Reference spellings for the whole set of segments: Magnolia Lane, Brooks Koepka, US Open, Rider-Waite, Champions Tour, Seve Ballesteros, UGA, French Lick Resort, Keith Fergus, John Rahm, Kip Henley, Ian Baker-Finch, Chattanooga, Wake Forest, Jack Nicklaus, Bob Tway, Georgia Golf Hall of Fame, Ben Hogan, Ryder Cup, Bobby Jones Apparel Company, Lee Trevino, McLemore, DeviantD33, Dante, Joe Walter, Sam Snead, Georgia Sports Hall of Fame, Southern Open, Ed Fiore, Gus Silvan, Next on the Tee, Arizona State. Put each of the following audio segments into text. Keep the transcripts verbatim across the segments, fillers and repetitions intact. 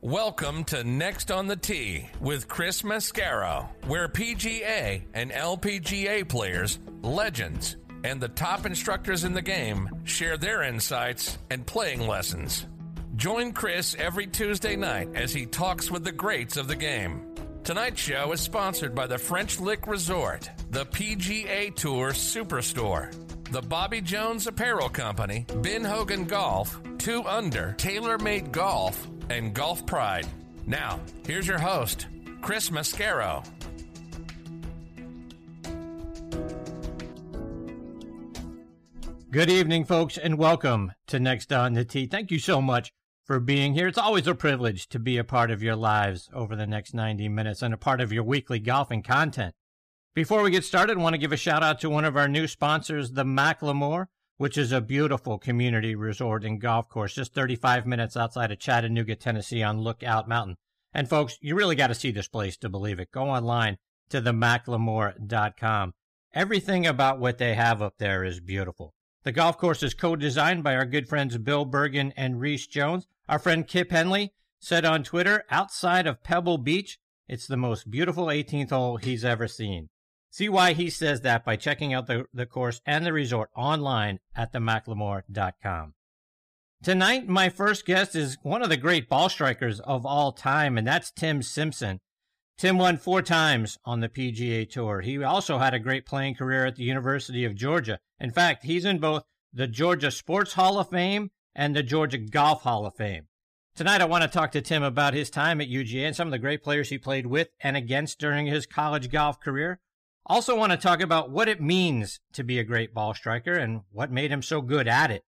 Welcome to Next on the Tee with Chris Mascaro, where P G A and L P G A players, legends, and the top instructors in the game share their insights and playing lessons. Join Chris every Tuesday night as he talks with the greats of the game. Tonight's show is sponsored by the French Lick Resort, the P G A Tour Superstore, the Bobby Jones Apparel Company, Ben Hogan Golf, Two Under, TaylorMade Golf, and Golf Pride. Now, here's your host, Chris Mascaro. Good evening, folks, and welcome to Next on the Tee. Thank you so much for being here. It's always a privilege to be a part of your lives over the next ninety minutes and a part of your weekly golfing content. Before we get started, I want to give a shout out to one of our new sponsors, the McLemore, which is a beautiful community resort and golf course just thirty-five minutes outside of Chattanooga, Tennessee on Lookout Mountain. And folks, you really got to see this place to believe it. Go online to the m c lemore dot com. Everything about what they have up there is beautiful. The golf course is co-designed by our good friends Bill Bergen and Rees Jones. Our friend Kip Henley said on Twitter, outside of Pebble Beach, it's the most beautiful eighteenth hole he's ever seen. See why he says that by checking out the, the course and the resort online at the m c lemore dot com. Tonight, my first guest is one of the great ball strikers of all time, and that's Tim Simpson. Tim won four times on the P G A Tour. He also had a great playing career at the University of Georgia. In fact, he's in both the Georgia Sports Hall of Fame and the Georgia Golf Hall of Fame. Tonight, I want to talk to Tim about his time at U G A and some of the great players he played with and against during his college golf career. Also want to talk about what it means to be a great ball striker and what made him so good at it.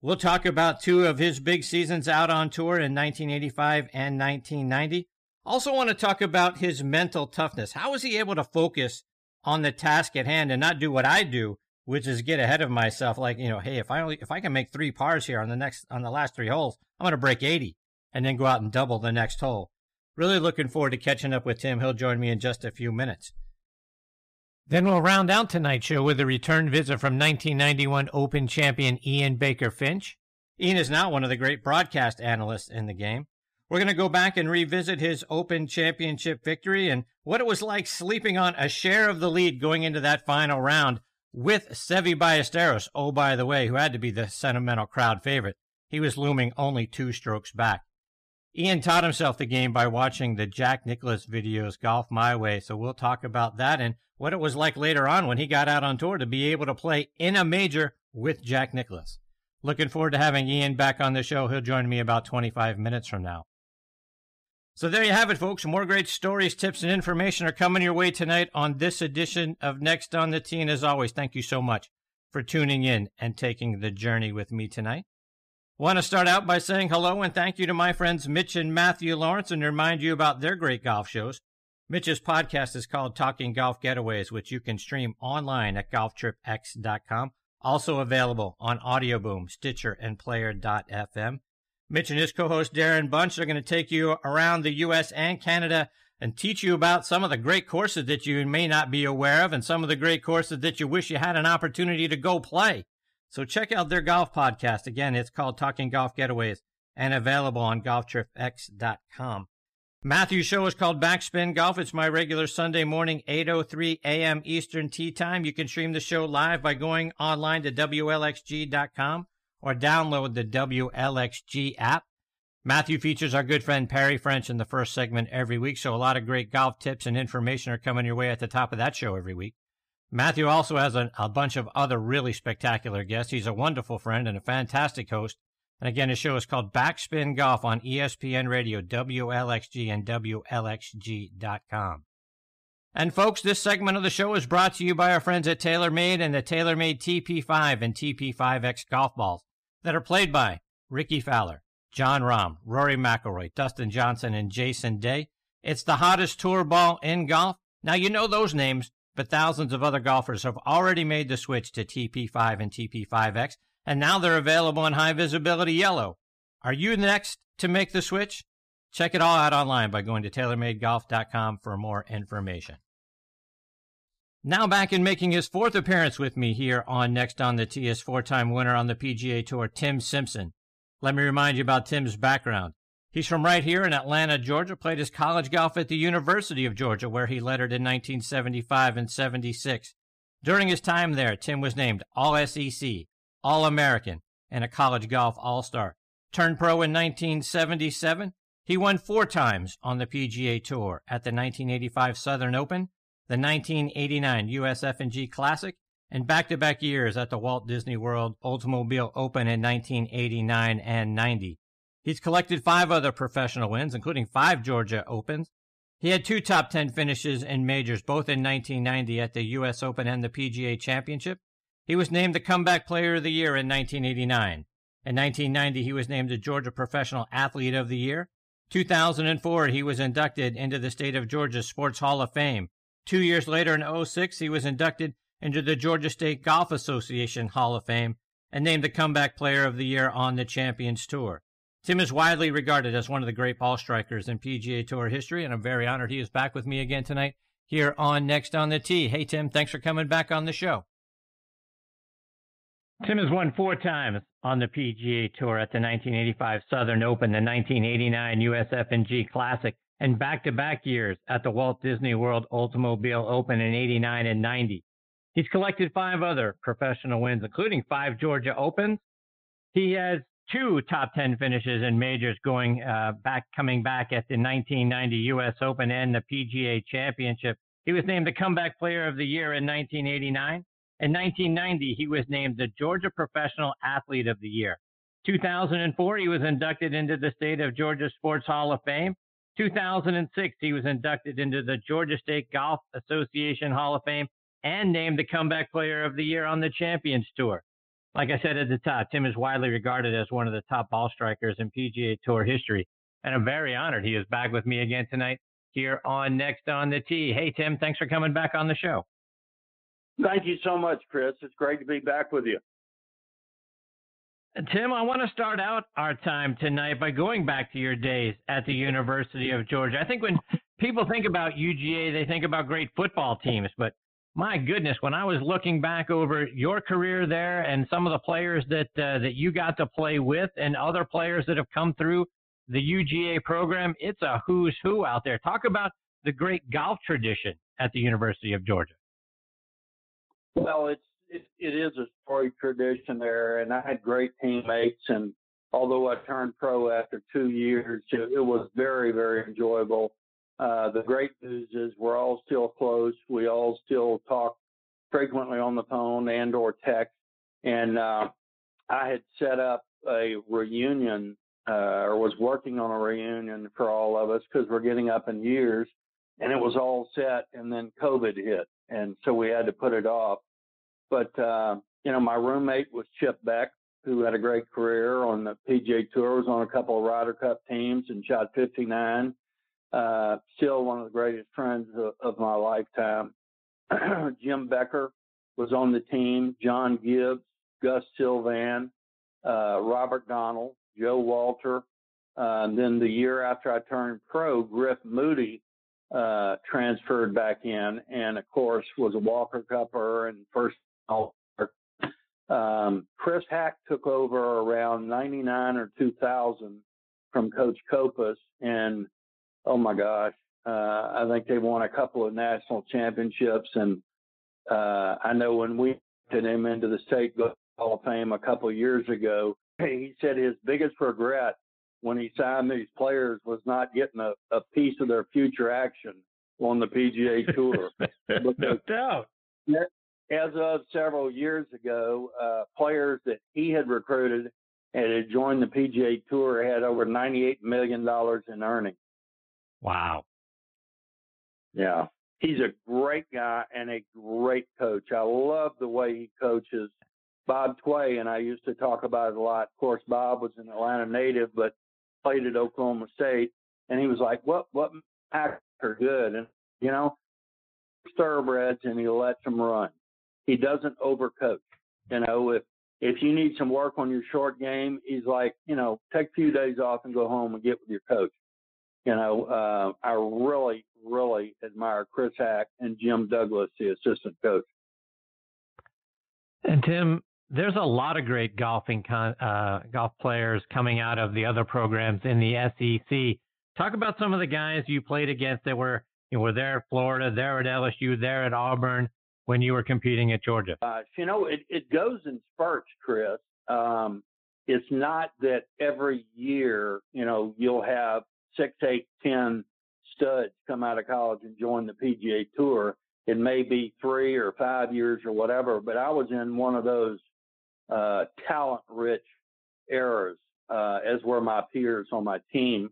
We'll talk about two of his big seasons out on tour in nineteen eighty-five and nineteen ninety. Also want to talk about his mental toughness. How was he able to focus on the task at hand and not do what I do, which is get ahead of myself? Like, you know, hey, if I only if I can make three pars here on the next on the last three holes, I'm going to break eighty and then go out and double the next hole. Really looking forward to catching up with Tim. He'll join me in just a few minutes. Then we'll round out tonight's show with a return visit from nineteen ninety-one Open champion Ian Baker Finch. Ian is now one of the great broadcast analysts in the game. We're going to go back and revisit his Open Championship victory and what it was like sleeping on a share of the lead going into that final round with Seve Ballesteros, oh, by the way, who had to be the sentimental crowd favorite. He was looming only two strokes back. Ian taught himself the game by watching the Jack Nicklaus videos, Golf My Way, so we'll talk about that and what it was like later on when he got out on tour to be able to play in a major with Jack Nicklaus. Looking forward to having Ian back on the show. He'll join me about twenty-five minutes from now. So there you have it, folks. More great stories, tips, and information are coming your way tonight on this edition of Next on the Tee. And as always, thank you so much for tuning in and taking the journey with me tonight. Want to start out by saying hello and thank you to my friends Mitch and Matthew Lawrence and remind you about their great golf shows. Mitch's podcast is called Talking Golf Getaways, which you can stream online at golf trip x dot com. Also available on Audioboom, Stitcher, and player dot f m. Mitch and his co-host Darren Bunch are going to take you around the U S and Canada and teach you about some of the great courses that you may not be aware of and some of the great courses that you wish you had an opportunity to go play. So check out their golf podcast. Again, it's called Talking Golf Getaways and available on golf trip x dot com. Matthew's show is called Backspin Golf. It's my regular Sunday morning, eight oh three a m Eastern Tea Time. You can stream the show live by going online to w l x g dot com. or download the W L X G app. Matthew features our good friend Perry French in the first segment every week, so a lot of great golf tips and information are coming your way at the top of that show every week. Matthew also has a, a bunch of other really spectacular guests. He's a wonderful friend and a fantastic host. And again, his show is called Backspin Golf on E S P N Radio, W L X G, and w l x g dot com. And folks, this segment of the show is brought to you by our friends at TaylorMade and the TaylorMade T P five and T P five X golf balls that are played by Ricky Fowler, John Rahm, Rory McIlroy, Dustin Johnson, and Jason Day. It's the hottest tour ball in golf. Now, you know those names, but thousands of other golfers have already made the switch to T P five and T P five X, and now they're available in high-visibility yellow. Are you next to make the switch? Check it all out online by going to tailor made golf dot com for more information. Now back in making his fourth appearance with me here on Next on the Tee is four-time winner on the P G A Tour, Tim Simpson. Let me remind you about Tim's background. He's from right here in Atlanta, Georgia, played his college golf at the University of Georgia, where he lettered in nineteen seventy-five and seventy-six. During his time there, Tim was named All S E C, All-American, and a college golf all-star. Turned pro in nineteen seventy-seven. He won four times on the P G A Tour at the nineteen eighty-five Southern Open, the nineteen eighty-nine U S F and G Classic, and back-to-back years at the Walt Disney World Oldsmobile Open in nineteen eighty-nine and ninety. He's collected five other professional wins, including five Georgia Opens. He had two top ten finishes in majors, both in nineteen ninety at the U S Open and the P G A Championship. He was named the Comeback Player of the Year in nineteen eighty-nine. In nineteen ninety, he was named the Georgia Professional Athlete of the Year. two thousand four, he was inducted into the state of Georgia Sports Hall of Fame. Two years later, in oh six, he was inducted into the Georgia State Golf Association Hall of Fame and named the Comeback Player of the Year on the Champions Tour. Tim is widely regarded as one of the great ball strikers in P G A Tour history, and I'm very honored he is back with me again tonight here on Next on the Tee. Hey, Tim, thanks for coming back on the show. Tim has won four times on the P G A Tour at the nineteen eighty-five Southern Open, the nineteen eighty-nine U S F and G Classic, and back-to-back years at the Walt Disney World Oldsmobile Open in eighty-nine and ninety. He's collected five other professional wins, including five Georgia Opens. He has two top ten finishes in majors, going uh, back, coming back at the nineteen ninety U S Open and the P G A Championship. He was named the Comeback Player of the Year in nineteen eighty-nine. In nineteen ninety, he was named the Georgia Professional Athlete of the Year. two thousand four, he was inducted into the state of Georgia Sports Hall of Fame. two thousand six, he was inducted into the Georgia State Golf Association Hall of Fame and named the Comeback Player of the Year on the Champions Tour. Like I said at the top, Tim is widely regarded as one of the top ball strikers in P G A Tour history, and I'm very honored he is back with me again tonight here on Next on the Tee. Hey, Tim, thanks for coming back on the show. Thank you so much, Chris. It's great to be back with you. Tim, I want to start out our time tonight by going back to your days at the University of Georgia. I think when people think about U G A, they think about great football teams, but my goodness, when I was looking back over your career there and some of the players that uh, that you got to play with and other players that have come through the U G A program, it's a who's who out there. Talk about the great golf tradition at the University of Georgia. Well, it's, it, it is a storied tradition there, and I had great teammates. And although I turned pro after two years, it, it was very, very enjoyable. Uh, the great news is we're all still close. We all still talk frequently on the phone and or text. And uh, I had set up a reunion uh, or was working on a reunion for all of us because we're getting up in years. And it was all set, and then COVID hit, and so we had to put it off. But, uh, you know, my roommate was Chip Beck, who had a great career on the P G A Tour, was on a couple of Ryder Cup teams and shot fifty-nine. Uh, still one of the greatest friends of, of my lifetime. Jim Becker was on the team, John Gibbs, Gus Silvan, uh, Robert Donnell, Joe Walter. Uh, and then the year after I turned pro, Griff Moody uh, transferred back in and, of course, was a Walker Cupper and first all-star. Um, Chris Hack took over around ninety-nine or two thousand from Coach Kopus, and oh my gosh, uh, I think they won a couple of national championships. And uh, I know when we put him into the State Hall of Fame a couple of years ago, he said his biggest regret when he signed these players was not getting a, a piece of their future action on the P G A Tour. No doubt. As of several years ago, uh, players that he had recruited and had joined the P G A Tour had over ninety-eight million dollars in earnings. Wow. Yeah. He's a great guy and a great coach. I love the way he coaches Bob Tway, and I used to talk about it a lot. Of course, Bob was an Atlanta native, but played at Oklahoma State, and he was like, what, what packs are good? And, you know, thoroughbreds, and he lets them run. He doesn't overcoach. You know, if, if you need some work on your short game, he's like, you know, take a few days off and go home and get with your coach. You know, uh, I really, really admire Chris Hack and Jim Douglas, the assistant coach. And Tim, there's a lot of great golfing con- uh, golf players coming out of the other programs in the S E C. Talk about some of the guys you played against that were, you know, were there at Florida, there at L S U, there at Auburn when you were competing at Georgia. Uh, you know, it, it goes in spurts, Chris. Um, it's not that every year, you know, you'll have six, eight, ten studs come out of college and join the P G A Tour. It may be three or five years or whatever, but I was in one of those uh, talent-rich eras, uh, as were my peers on my team.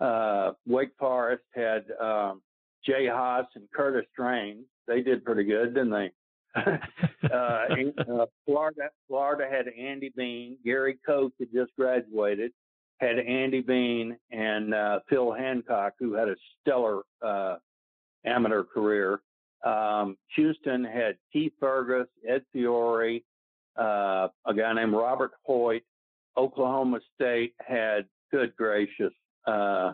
Uh, Wake Forest had um, Jay Haas and Curtis Drain. They did pretty good, didn't they? uh, in, uh, Florida, Florida had Andy Bean. Gary Coates had just graduated. Had Andy Bean and uh, Phil Hancock, who had a stellar uh, amateur career. Um, Houston had Keith Fergus, Ed Fiore, uh, a guy named Robert Hoyt. Oklahoma State had, good gracious, uh,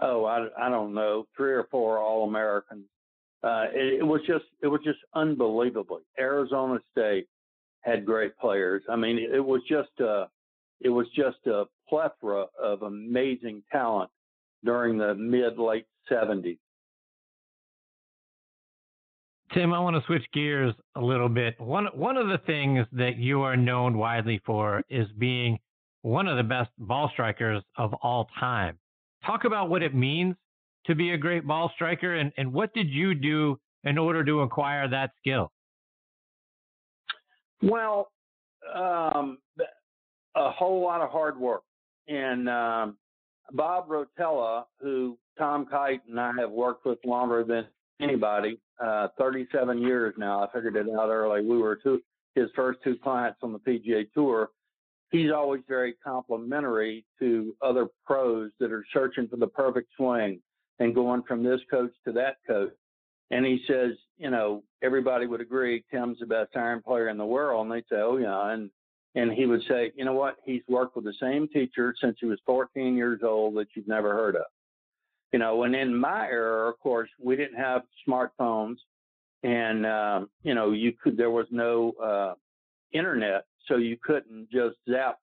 oh, I, I don't know, three or four All-Americans. Uh, it, it was just, it was just unbelievable. Arizona State had great players. I mean, it, it was just a, it was just a plethora of amazing talent during the mid late seventies. Tim, I want to switch gears a little bit. One one of the things that you are known widely for is being one of the best ball strikers of all time. Talk about what it means to be a great ball striker, and, and what did you do in order to acquire that skill? Well, um, a whole lot of hard work. And um, Bob Rotella, who Tom Kite and I have worked with longer than anybody, uh, thirty-seven years now. I figured it out early. We were two, his first two clients on the P G A Tour. He's always very complimentary to other pros that are searching for the perfect swing and going from this coach to that coach. And he says, you know, everybody would agree Tim's the best iron player in the world. And they'd say, oh, yeah. And, and he would say, you know what? He's worked with the same teacher since he was fourteen years old that you've never heard of. You know, and in my era, of course, we didn't have smartphones, and um, you know, you could. There was no uh, internet, so you couldn't just zap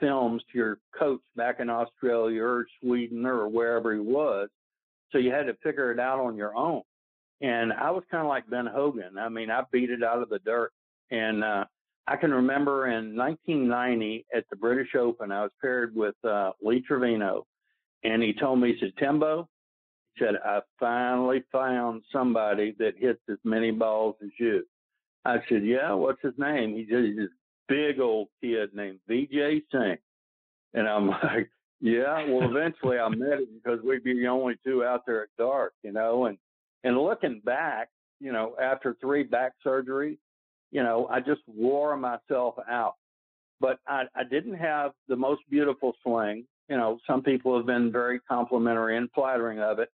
films to your coach back in Australia or Sweden or wherever he was. So you had to figure it out on your own. And I was kind of like Ben Hogan. I mean, I beat it out of the dirt. And uh, I can remember in nineteen ninety at the British Open, I was paired with uh, Lee Trevino, and he told me, he said, Timbo, he said, I finally found somebody that hits as many balls as you. I said, yeah, what's his name? He said, he's this big old kid named Vijay Singh. And I'm like, yeah, well, eventually I met him because we'd be the only two out there at dark, you know. And, and looking back, you know, after three back surgeries, you know, I just wore myself out. But I, I didn't have the most beautiful swing. You know, some people have been very complimentary and flattering of it,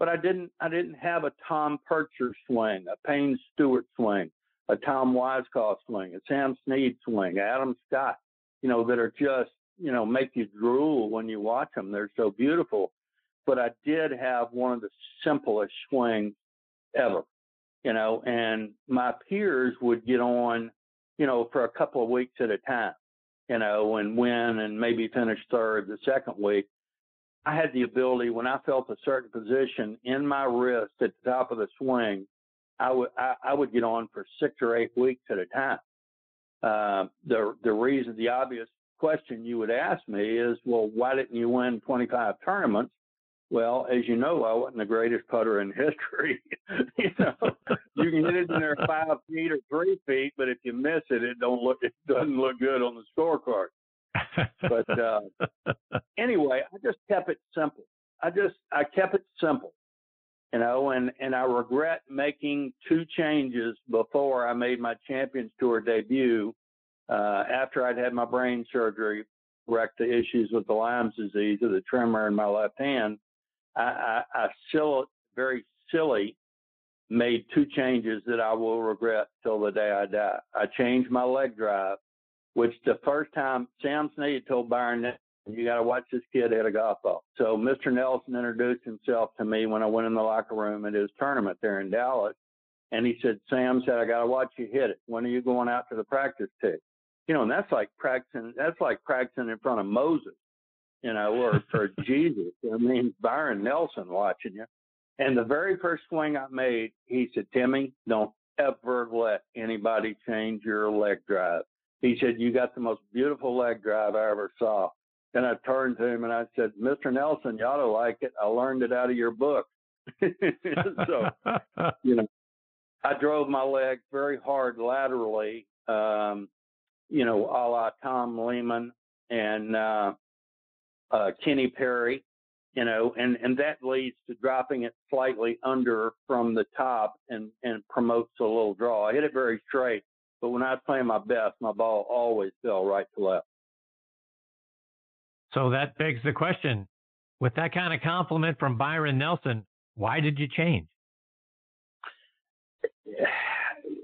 but I didn't. I didn't have a Tom Percher swing, a Payne Stewart swing, a Tom Weiskopf swing, a Sam Snead swing, Adam Scott. You know, that are just, you know, make you drool when you watch them. They're so beautiful. But I did have one of the simplest swings ever. You know, and my peers would get on, you know, for a couple of weeks at a time, you know, and win and maybe finish third the second week. I had the ability, when I felt a certain position in my wrist at the top of the swing, I would I, I would get on for six or eight weeks at a time. Uh, the the reason, the obvious question you would ask me is, well, why didn't you win twenty-five tournaments? Well, as you know, I wasn't the greatest putter in history. You know, you can hit it in there five feet or three feet, but if you miss it, it don't look it doesn't look good on the scorecard. But uh, anyway, I just kept it simple. I just I kept it simple, you know, and, and I regret making two changes before I made my Champions Tour debut uh, after I'd had my brain surgery, correct the issues with the Lyme's disease or the tremor in my left hand, I, I, I still very silly made two changes that I will regret till the day I die. I changed my leg drive, which the first time Sam Snead told Byron, you got to watch this kid hit a golf ball. So Mister Nelson introduced himself to me when I went in the locker room at his tournament there in Dallas. And he said, Sam said, I got to watch you hit it. When are you going out to the practice tee? You know, and that's like practicing, that's like practicing in front of Moses, you know, or, or Jesus. I mean, Byron Nelson watching you. And the very first swing I made, he said, Timmy, don't ever let anybody change your leg drive. He said, you got the most beautiful leg drive I ever saw. And I turned to him and I said, Mister Nelson, you ought to like it. I learned it out of your book. So, you know, I drove my leg very hard laterally, um, you know, a la Tom Lehman and uh, uh, Kenny Perry. You know, and, and that leads to dropping it slightly under from the top and, and promotes a little draw. I hit it very straight, but when I was playing my best, my ball always fell right to left. So that begs the question, with that kind of compliment from Byron Nelson, why did you change?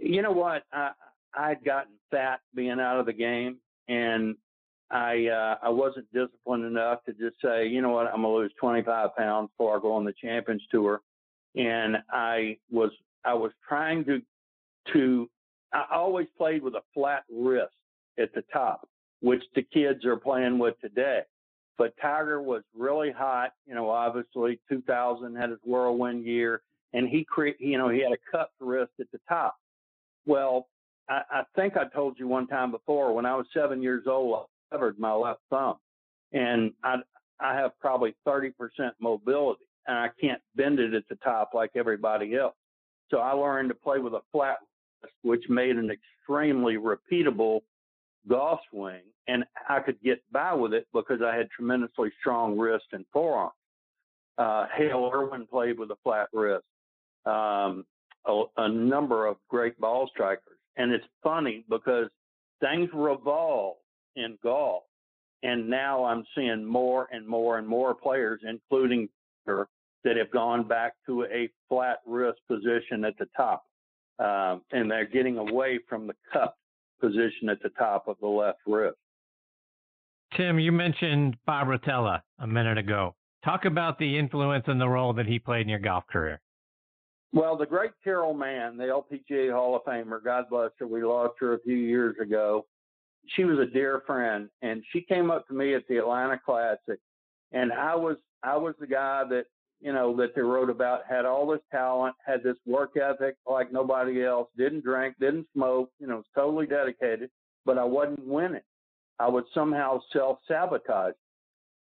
You know what? I, I'd gotten fat being out of the game, and I uh, I wasn't disciplined enough to just say, you know what, I'm going to lose twenty-five pounds before I go on the Champions Tour. And I was I was trying to, to I always played with a flat wrist at the top, which the kids are playing with today. But Tiger was really hot, you know, obviously two thousand had his whirlwind year, and he, cre- you know, he had a cupped wrist at the top. Well, I, I think I told you one time before, when I was seven years old, covered my left thumb, and I I have probably thirty percent mobility, and I can't bend it at the top like everybody else. So I learned to play with a flat wrist, which made an extremely repeatable golf swing, and I could get by with it because I had tremendously strong wrist and forearm. Uh, Hale Irwin played with a flat wrist, um, a, a number of great ball strikers, and it's funny because things revolve in golf, and now I'm seeing more and more and more players, including her, that have gone back to a flat wrist position at the top, um, and they're getting away from the cup position at the top of the left wrist. Tim, you mentioned Bob Rotella a minute ago. Talk about the influence and the role that he played in your golf career. Well, the great Carol Mann, the L P G A Hall of Famer, God bless her, we lost her a few years ago. She was a dear friend, and she came up to me at the Atlanta Classic, and I was I was the guy that, you know, that they wrote about, had all this talent, had this work ethic like nobody else, didn't drink, didn't smoke, you know, was totally dedicated, but I wasn't winning. I was somehow self-sabotaging.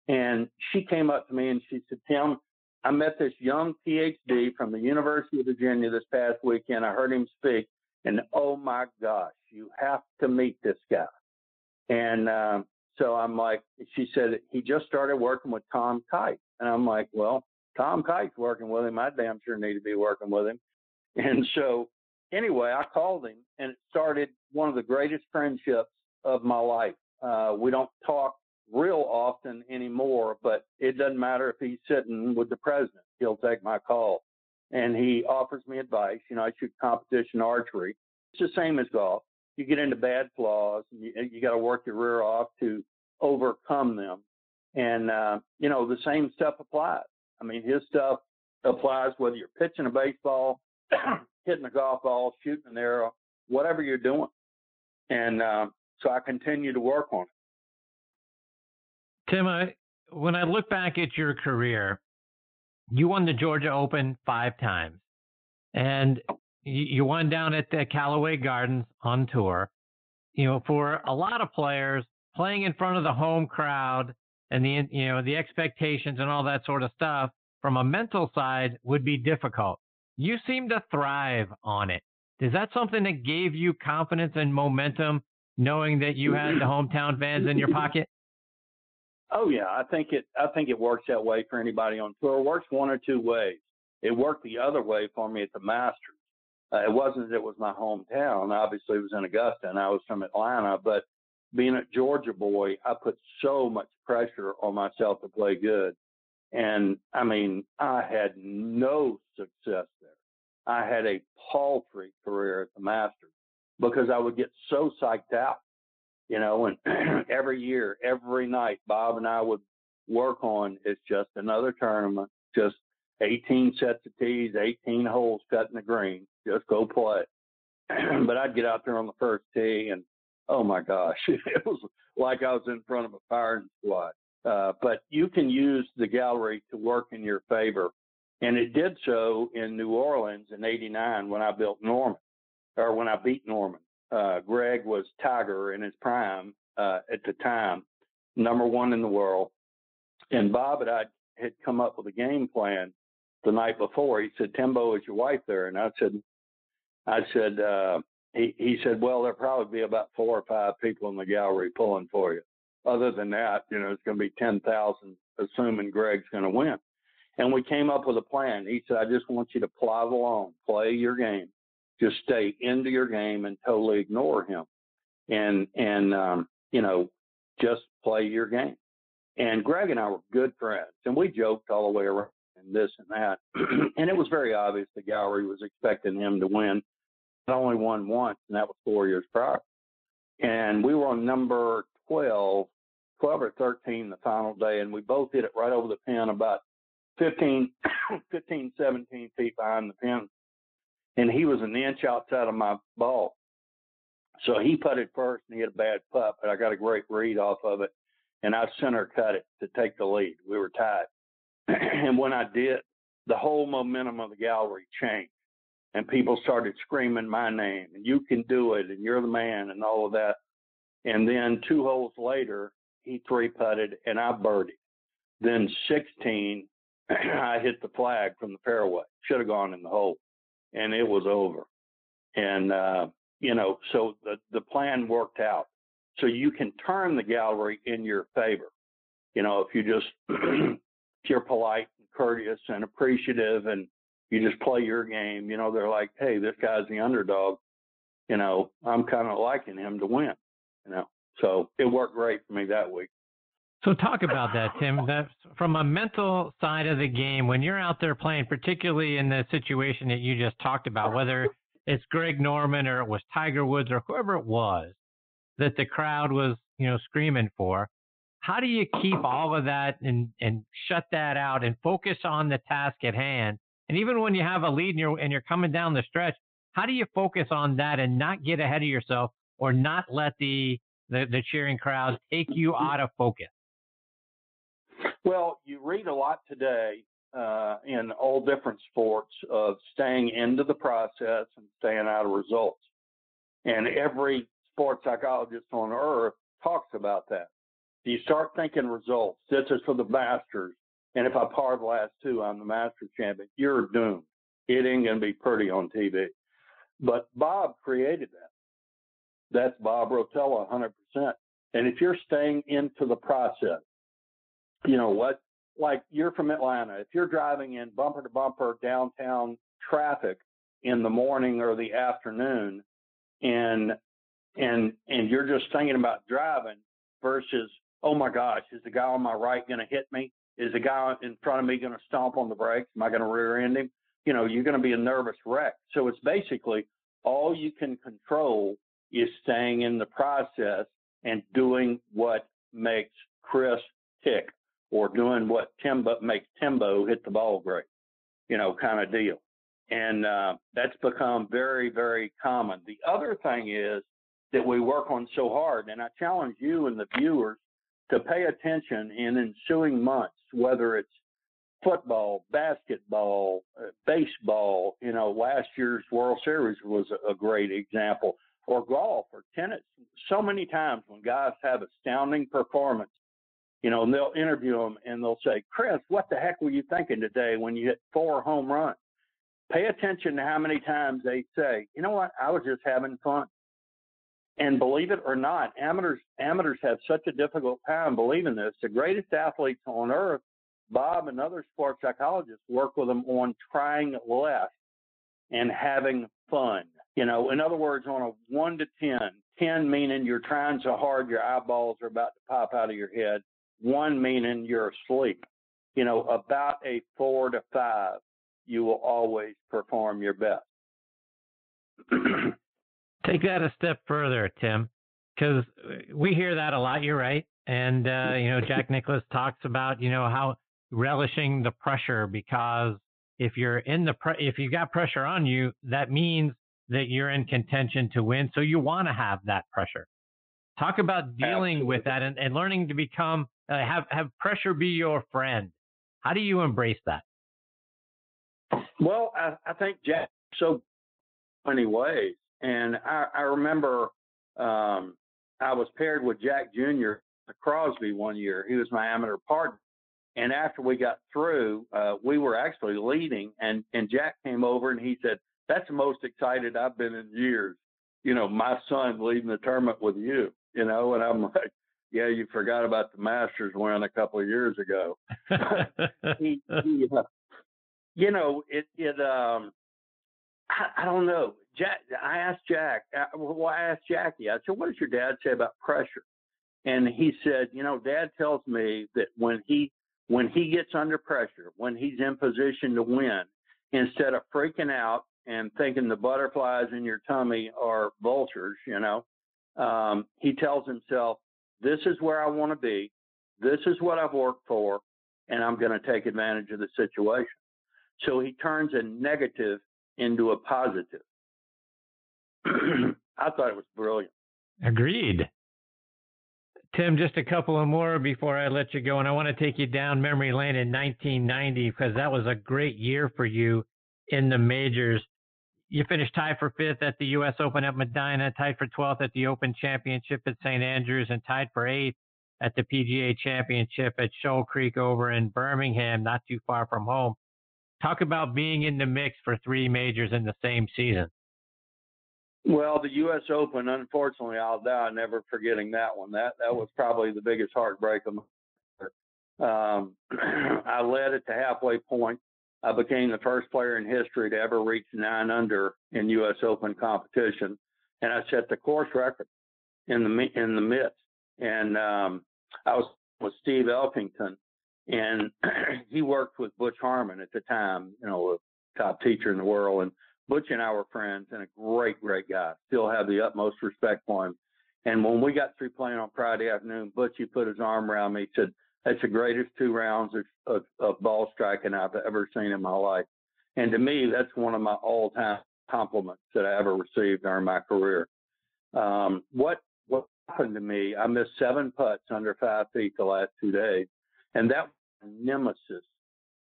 And she came up to me and she said, Tim, I met this young PhD from the University of Virginia this past weekend. I heard him speak, and oh my gosh, you have to meet this guy. And um, so I'm like, she said, he just started working with Tom Kite. And I'm like, well, Tom Kite's working with him. I damn sure need to be working with him. And so anyway, I called him, and it started one of the greatest friendships of my life. Uh, we don't talk real often anymore, but it doesn't matter if he's sitting with the president. He'll take my call. And he offers me advice. You know, I shoot competition archery. It's the same as golf. You get into bad flaws, and you, you got to work your rear off to overcome them. And, uh, you know, the same stuff applies. I mean, his stuff applies whether you're pitching a baseball, hitting a golf ball, shooting an arrow, whatever you're doing. And uh, so I continue to work on it. Tim, I, when I look back at your career, you won the Georgia Open five times. And you won down at the Callaway Gardens on tour. You know, for a lot of players, playing in front of the home crowd and the, you know, the expectations and all that sort of stuff from a mental side would be difficult. You seem to thrive on it. Is that something that gave you confidence and momentum, knowing that you had the hometown fans in your pocket? Oh yeah, I think it. I think it works that way for anybody on tour. It works one or two ways. It worked the other way for me at the Masters. Uh, it wasn't that it was my hometown. Obviously, it was in Augusta, and I was from Atlanta. But being a Georgia boy, I put so much pressure on myself to play good. And, I mean, I had no success there. I had a paltry career at the Masters because I would get so psyched out, you know, and every year, every night, Bob and I would work on it's just another tournament, just eighteen sets of tees, eighteen holes cut in the green, just go play. But I'd get out there on the first tee, and, oh, my gosh, it was like I was in front of a firing squad. Uh, but you can use the gallery to work in your favor. And it did so in New Orleans in eighty-nine when I built Norman, or when I beat Norman. Uh, Greg was Tiger in his prime uh, at the time, number one in the world. And Bob and I had come up with a game plan the night before. He said, "Timbo, is your wife there?" And I said, "I said." Uh, he, he said, "Well, there'll probably be about four or five people in the gallery pulling for you. Other than that, you know, it's going to be ten thousand, assuming Greg's going to win." And we came up with a plan. He said, "I just want you to plod along, play your game, just stay into your game and totally ignore him, and and um, you know, just play your game." And Greg and I were good friends, and we joked all the way around and this and that. And it was very obvious the gallery was expecting him to win. I only won once, and that was four years prior. And we were on number twelve, twelve or thirteen the final day, and we both hit it right over the pin about fifteen, fifteen, seventeen feet behind the pin, and he was an inch outside of my ball. So he putted first, and he had a bad putt, but I got a great read off of it, and I center cut it to take the lead. We were tied. And when I did, the whole momentum of the gallery changed, and people started screaming my name, and "You can do it," and "You're the man," and all of that. And then two holes later, he three-putted, and I birdied. Then sixteen, I hit the flag from the fairway. Should have gone in the hole, and it was over. And, uh, you know, so the, the plan worked out. So you can turn the gallery in your favor. You know, if you just if you're polite and courteous and appreciative and you just play your game, you know, they're like, "Hey, this guy's the underdog. You know, I'm kind of liking him to win." You know, so it worked great for me that week. So talk about that, Tim. That's from a mental side of the game, when you're out there playing, particularly in the situation that you just talked about, whether it's Greg Norman or it was Tiger Woods or whoever it was that the crowd was, you know, screaming for, how do you keep all of that and, and shut that out and focus on the task at hand? And even when you have a lead and you're, and you're coming down the stretch, how do you focus on that and not get ahead of yourself or not let the, the, the cheering crowds take you out of focus? Well, you read a lot today uh, in all different sports of staying into the process and staying out of results. And every sports psychologist on earth talks about that. You start thinking results. This is for the Masters. And if I par the last two, I'm the Masters champion. You're doomed. It ain't going to be pretty on T V. But Bob created that. That's Bob Rotella, one hundred percent. And if you're staying into the process, you know what, like you're from Atlanta, if you're driving in bumper to bumper downtown traffic in the morning or the afternoon and and and you're just thinking about driving versus, oh my gosh, is the guy on my right going to hit me? Is the guy in front of me going to stomp on the brakes? Am I going to rear end him? You know, you're going to be a nervous wreck. So it's basically all you can control is staying in the process and doing what makes Chris tick, or doing what Timbo makes Timbo hit the ball great, you know, kind of deal. And uh, that's become very, very common. The other thing is that we work on so hard, and I challenge you and the viewers to pay attention in ensuing months, whether it's football, basketball, uh, baseball, you know, last year's World Series was a, a great example, or golf or tennis. So many times when guys have astounding performances, you know, and they'll interview them and they'll say, "Chris, what the heck were you thinking today when you hit four home runs?" Pay attention to how many times they say, "You know what, I was just having fun." And believe it or not, amateurs amateurs have such a difficult time believing this. The greatest athletes on earth, Bob and other sports psychologists work with them on trying less and having fun. You know, in other words, on a one to ten, ten meaning you're trying so hard your eyeballs are about to pop out of your head, one meaning you're asleep. You know, about a four to five, you will always perform your best. Take that a step further, Tim, because we hear that a lot. You're right. And, uh, you know, Jack Nicklaus talks about, you know, how relishing the pressure, because if you're in the, pre- if you've got pressure on you, that means that you're in contention to win. So you want to have that pressure. Talk about dealing Absolutely. With that and, and learning to become, uh, have, have pressure be your friend. How do you embrace that? Well, I, I think Jack, so many ways. And I, I remember um, I was paired with Jack Junior at Crosby one year. He was my amateur partner. And after we got through, uh, we were actually leading. And, and Jack came over and he said, "That's the most excited I've been in years. You know, my son leading the tournament with you, you know." And I'm like, "Yeah, you forgot about the Masters win a couple of years ago." he, he, uh, you know, it, it um, I, I don't know. Jack, I asked Jack, well, I asked Jackie, I said, "What does your dad say about pressure?" And he said, "You know, Dad tells me that when he, when he gets under pressure, when he's in position to win, instead of freaking out and thinking the butterflies in your tummy are vultures, you know, um, he tells himself, this is where I want to be. This is what I've worked for, and I'm going to take advantage of the situation." So he turns a negative into a positive. I thought it was brilliant. Agreed. Tim, just a couple of more before I let you go. And I want to take you down memory lane in nineteen ninety, because that was a great year for you in the majors. You finished tied for fifth at the U S Open at Medina, tied for twelfth at the Open Championship at Saint Andrews, and tied for eighth at the P G A Championship at Shoal Creek over in Birmingham, not too far from home. Talk about being in the mix for three majors in the same season. Well, the U S Open, unfortunately, I'll die never forgetting that one. That that was probably the biggest heartbreak of my career. Um, I led at the halfway point. I became the first player in history to ever reach nine under in U S Open competition, and I set the course record in the in the midst. And um, I was with Steve Elkington, and he worked with Butch Harmon at the time, you know, a top teacher in the world, and Butch and I were friends, and a great, great guy. Still have the utmost respect for him. And when we got through playing on Friday afternoon, Butch, he put his arm around me. He said, "That's the greatest two rounds of, of, of ball striking I've ever seen in my life." And to me, that's one of my all-time compliments that I ever received during my career. Um, what what happened to me, I missed seven putts under five feet the last two days. And that nemesis,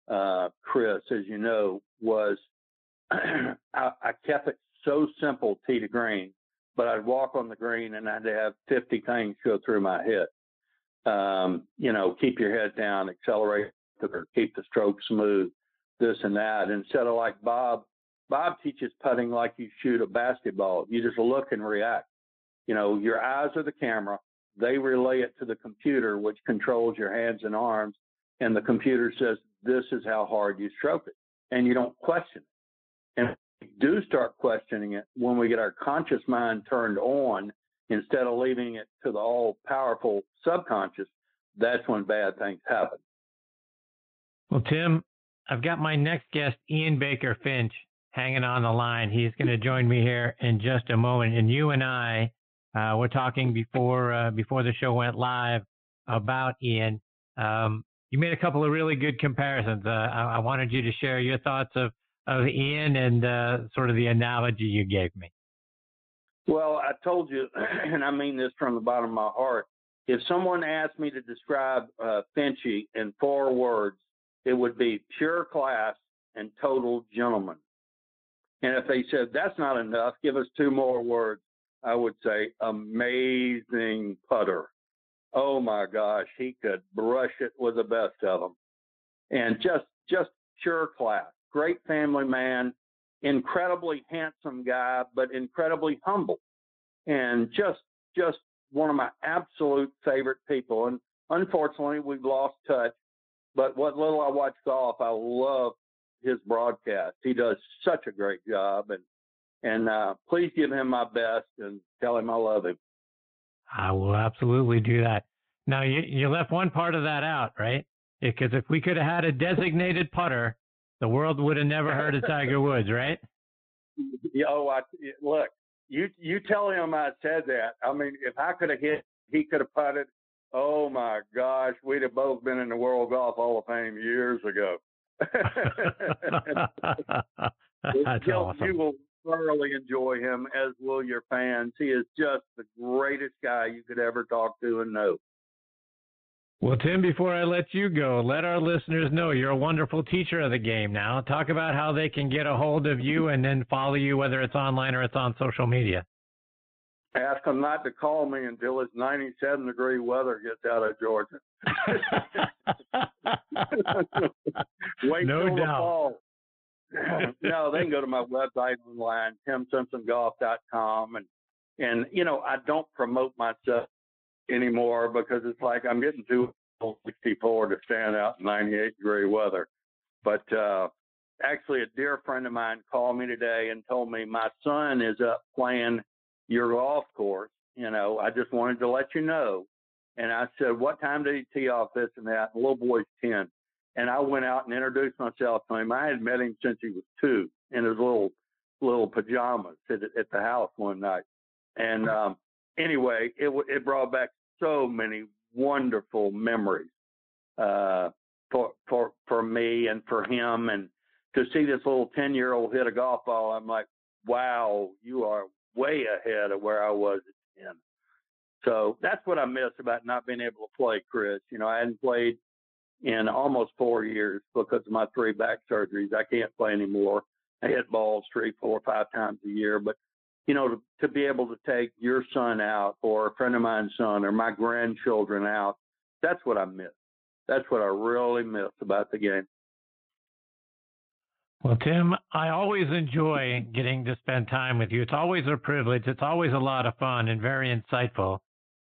uh, Chris, as you know, was – I, I kept it so simple, tee to green, but I'd walk on the green and I'd have fifty things go through my head. Um, you know, keep your head down, accelerate, or keep the stroke smooth, this and that. Instead of like Bob, Bob teaches putting like you shoot a basketball. You just look and react. You know, your eyes are the camera. They relay it to the computer, which controls your hands and arms. And the computer says, this is how hard you stroke it. And you don't question it. And we do start questioning it when we get our conscious mind turned on instead of leaving it to the all-powerful subconscious. That's when bad things happen. Well, Tim, I've got my next guest, Ian Baker Finch, hanging on the line. He's going to join me here in just a moment. And you and I uh, were talking before uh, before the show went live about Ian. Um, you made a couple of really good comparisons. Uh, I-, I wanted you to share your thoughts of of Ian and uh, sort of the analogy you gave me. Well, I told you, and I mean this from the bottom of my heart, if someone asked me to describe uh, Finchie in four words, it would be pure class and total gentleman. And if they said, that's not enough, give us two more words, I would say amazing putter. Oh, my gosh, he could brush it with the best of them. And just just pure class. Great family man, incredibly handsome guy, but incredibly humble, and just just one of my absolute favorite people. And unfortunately, we've lost touch. But what little I watch golf, I love his broadcast. He does such a great job, and And uh, please give him my best and tell him I love him. I will absolutely do that. Now, you, you left one part of that out, right? Because if we could have had a designated putter, the world would have never heard of Tiger Woods, right? Oh, I, look, you you tell him I said that. I mean, if I could have hit, he could have putted. Oh, my gosh, we'd have both been in the World Golf Hall of Fame years ago. That's you, awesome. You will thoroughly enjoy him, as will your fans. He is just the greatest guy you could ever talk to and know. Well, Tim, before I let you go, let our listeners know you're a wonderful teacher of the game now. Talk about how they can get a hold of you and then follow you, whether it's online or it's on social media. Ask them not to call me until it's ninety-seven degree weather gets out of Georgia. Wait no till doubt. The fall. No, they can go to my website online, tim simpson golf dot com. And, and, you know, I don't promote myself anymore because it's like I'm getting too old, sixty-four, to stand out in ninety-eight degree weather. But uh, actually a dear friend of mine called me today and told me my son is up playing your golf course. You know, I just wanted to let you know. And I said, what time did he tee off this and that? The little boy's ten. And I went out and introduced myself to him. I had met him since he was two in his little little pajamas at, at the house one night. And um, anyway, it it brought back so many wonderful memories uh, for for for me and for him. And to see this little ten-year-old hit a golf ball, I'm like, wow, you are way ahead of where I was at ten. So that's what I miss about not being able to play, Chris. You know, I hadn't played in almost four years because of my three back surgeries. I can't play anymore. I hit balls three, four, five times a year. But, you know, to, to be able to take your son out or a friend of mine's son or my grandchildren out, that's what I miss. That's what I really miss about the game. Well, Tim, I always enjoy getting to spend time with you. It's always a privilege. It's always a lot of fun and very insightful.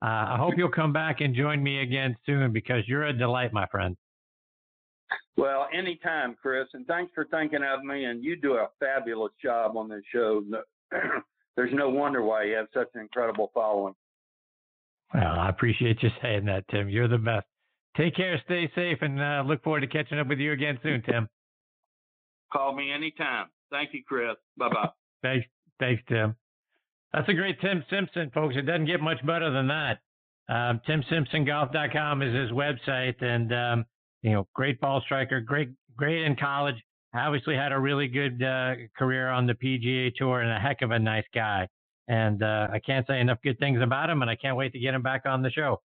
Uh, I hope you'll come back and join me again soon because you're a delight, my friend. Well, anytime, Chris, and thanks for thinking of me. And you do a fabulous job on this show. There's no wonder why you have such an incredible following. Well, I appreciate you saying that, Tim. You're the best. Take care, stay safe, and uh, look forward to catching up with you again soon, Tim. Call me anytime. Thank you, Chris. Bye-bye. Thanks. Thanks, Tim. That's a great Tim Simpson, folks. It doesn't get much better than that. Um, tim simpson golf dot com is his website. And, um, you know, great ball striker, great, great in college. Obviously had a really good uh, career on the P G A Tour and a heck of a nice guy. And uh, I can't say enough good things about him, and I can't wait to get him back on the show.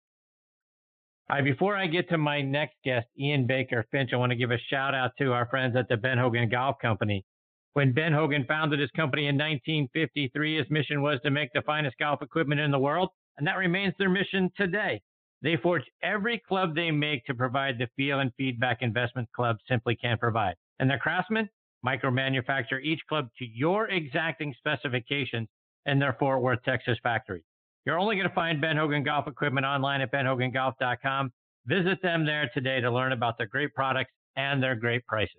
All right, before I get to my next guest, Ian Baker Finch, I want to give a shout out to our friends at the Ben Hogan Golf Company. When Ben Hogan founded his company in nineteen fifty-three, his mission was to make the finest golf equipment in the world, and that remains their mission today. They forge every club they make to provide the feel and feedback investment clubs simply can't provide. And their craftsmen micro-manufacture each club to your exacting specifications in their Fort Worth, Texas factory. You're only going to find Ben Hogan Golf Equipment online at ben hogan golf dot com. Visit them there today to learn about their great products and their great prices.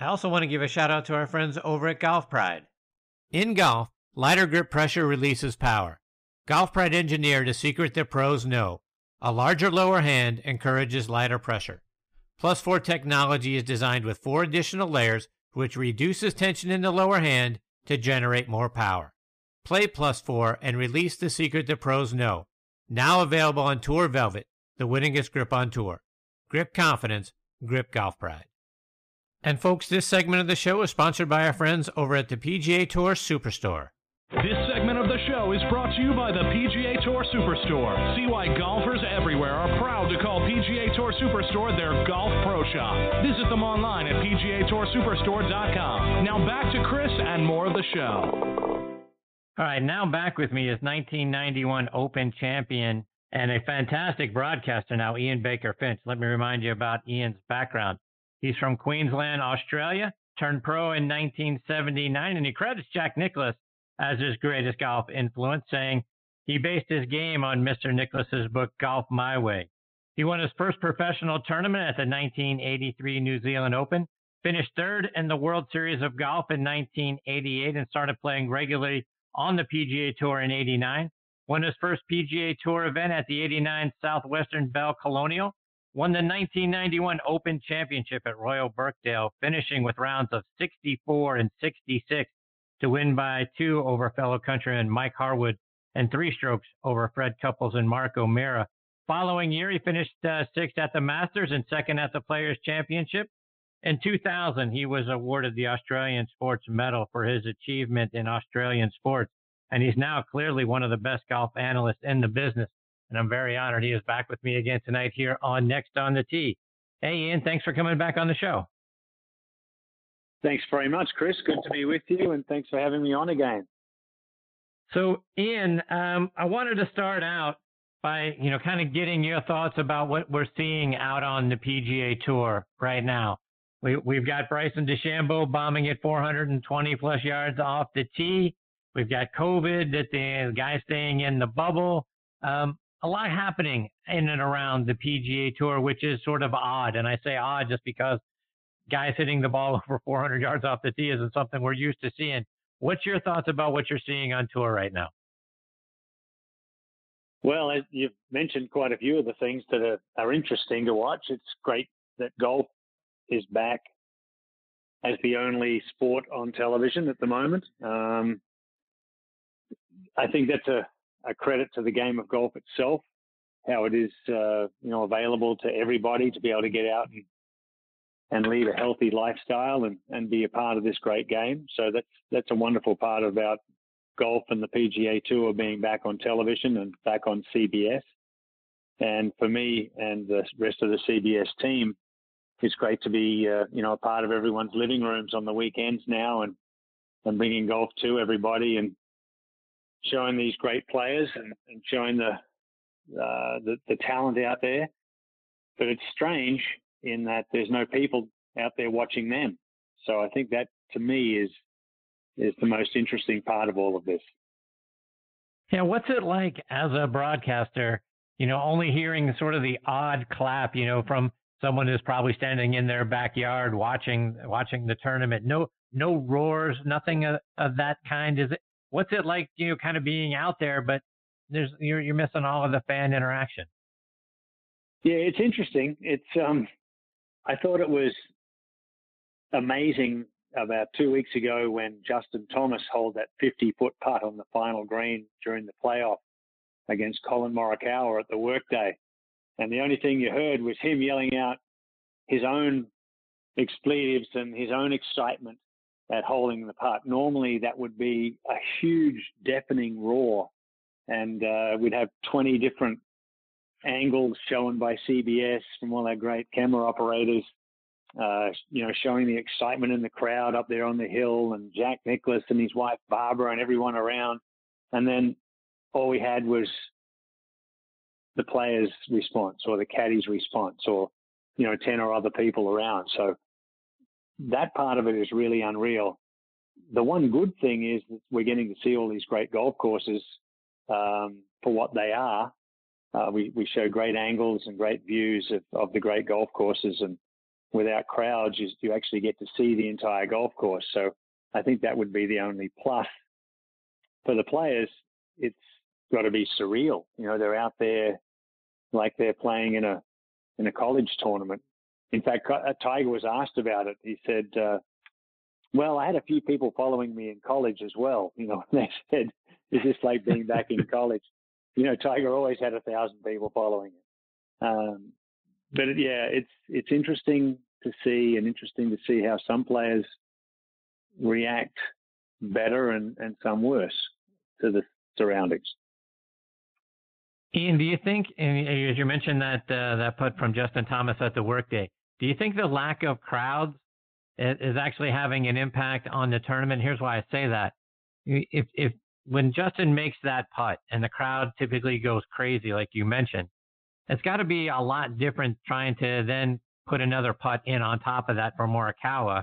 I also want to give a shout out to our friends over at Golf Pride. In golf, lighter grip pressure releases power. Golf Pride engineered a secret that pros know. A larger lower hand encourages lighter pressure. Plus four technology is designed with four additional layers, which reduces tension in the lower hand to generate more power. Play Plus four and release the secret the pros know. Now available on Tour Velvet, the winningest grip on tour. Grip confidence, grip Golf Pride. And folks, this segment of the show is sponsored by our friends over at the P G A Tour Superstore. This segment of the show is brought to you by the P G A Tour Superstore. See why golfers everywhere are proud to call P G A Tour Superstore their golf pro shop. Visit them online at p g a tour superstore dot com. Now back to Chris and more of the show. All right, now back with me is nineteen ninety-one Open champion and a fantastic broadcaster now, Ian Baker Finch. Let me remind you about Ian's background. He's from Queensland, Australia, turned pro in nineteen seventy-nine, and he credits Jack Nicklaus as his greatest golf influence, saying he based his game on Mister Nicklaus's book, Golf My Way. He won his first professional tournament at the nineteen eighty-three New Zealand Open, finished third in the World Series of Golf in nineteen eighty-eight and started playing regularly on the P G A Tour in eighty-nine. Won his first P G A Tour event at the eighty-nine Southwestern Bell Colonial. Won the nineteen ninety-one Open Championship at Royal Birkdale, finishing with rounds of sixty-four and sixty-six to win by two over fellow countryman Mike Harwood and three strokes over Fred Couples and Mark O'Mara. Following year, he finished uh, sixth at the Masters and second at the Players' Championship. In two thousand, he was awarded the Australian Sports Medal for his achievement in Australian sports, and he's now clearly one of the best golf analysts in the business. And I'm very honored he is back with me again tonight here on Next on the Tee. Hey, Ian, thanks for coming back on the show. Thanks very much, Chris. Good to be with you, and thanks for having me on again. So, Ian, um, I wanted to start out by, you know, kind of getting your thoughts about what we're seeing out on the P G A Tour right now. We, we've got Bryson DeChambeau bombing at four hundred twenty plus yards off the tee. We've got COVID, that the guy staying in the bubble. Um, a lot happening in and around the P G A Tour, which is sort of odd. And I say odd just because guys hitting the ball over four hundred yards off the tee isn't something we're used to seeing. What's your thoughts about what you're seeing on tour right now? Well, as you've mentioned quite a few of the things that are, are interesting to watch. It's great that golf is back as the only sport on television at the moment. Um, I think that's a, a credit to the game of golf itself, how it is, uh, you know, available to everybody to be able to get out and, and lead a healthy lifestyle and, and be a part of this great game. So that's, that's a wonderful part about golf and the P G A Tour being back on television and back on C B S. And for me and the rest of the C B S team, it's great to be, uh, you know, a part of everyone's living rooms on the weekends now and, and bringing golf to everybody and showing these great players and, and showing the, uh, the the talent out there. But it's strange in that there's no people out there watching them. So I think that, to me, is is the most interesting part of all of this. Yeah, what's it like as a broadcaster, you know, only hearing sort of the odd clap, you know, from someone who's probably standing in their backyard watching watching the tournament? No no roars, nothing of, of that kind. Is it? What's it like, you know, kind of being out there, but there's you're, you're missing all of the fan interaction? Yeah, it's interesting. It's um, I thought it was amazing about two weeks ago when Justin Thomas holed that fifty-foot putt on the final green during the playoff against Colin Morikawa at the Workday, and the only thing you heard was him yelling out his own expletives and his own excitement at holding the putt. Normally that would be a huge deafening roar, and uh, we'd have twenty different angles shown by C B S from all our great camera operators, uh, you know, showing the excitement in the crowd up there on the hill and Jack Nicklaus and his wife Barbara and everyone around. And then all we had was the player's response or the caddy's response or, you know, ten or other people around. So that part of it is really unreal. The one good thing is that we're getting to see all these great golf courses um, for what they are. Uh, we, we show great angles and great views of, of the great golf courses, and without crowds, you, you actually get to see the entire golf course. So I think that would be the only plus. For the players, it's got to be surreal. You know, they're out there like they're playing in a in a college tournament. In fact, Tiger was asked about it. He said, uh, well, I had a few people following me in college as well. You know, and they said, is this like being back in college? You know, Tiger always had a thousand people following him. Um, but yeah, it's, it's interesting to see and interesting to see how some players react better and, and some worse to the surroundings. Ian, do you think, and as you mentioned that, uh, that putt from Justin Thomas at the Workday, do you think the lack of crowds is actually having an impact on the tournament? Here's why I say that. If, if when Justin makes that putt and the crowd typically goes crazy, like you mentioned, it's got to be a lot different trying to then put another putt in on top of that for Morikawa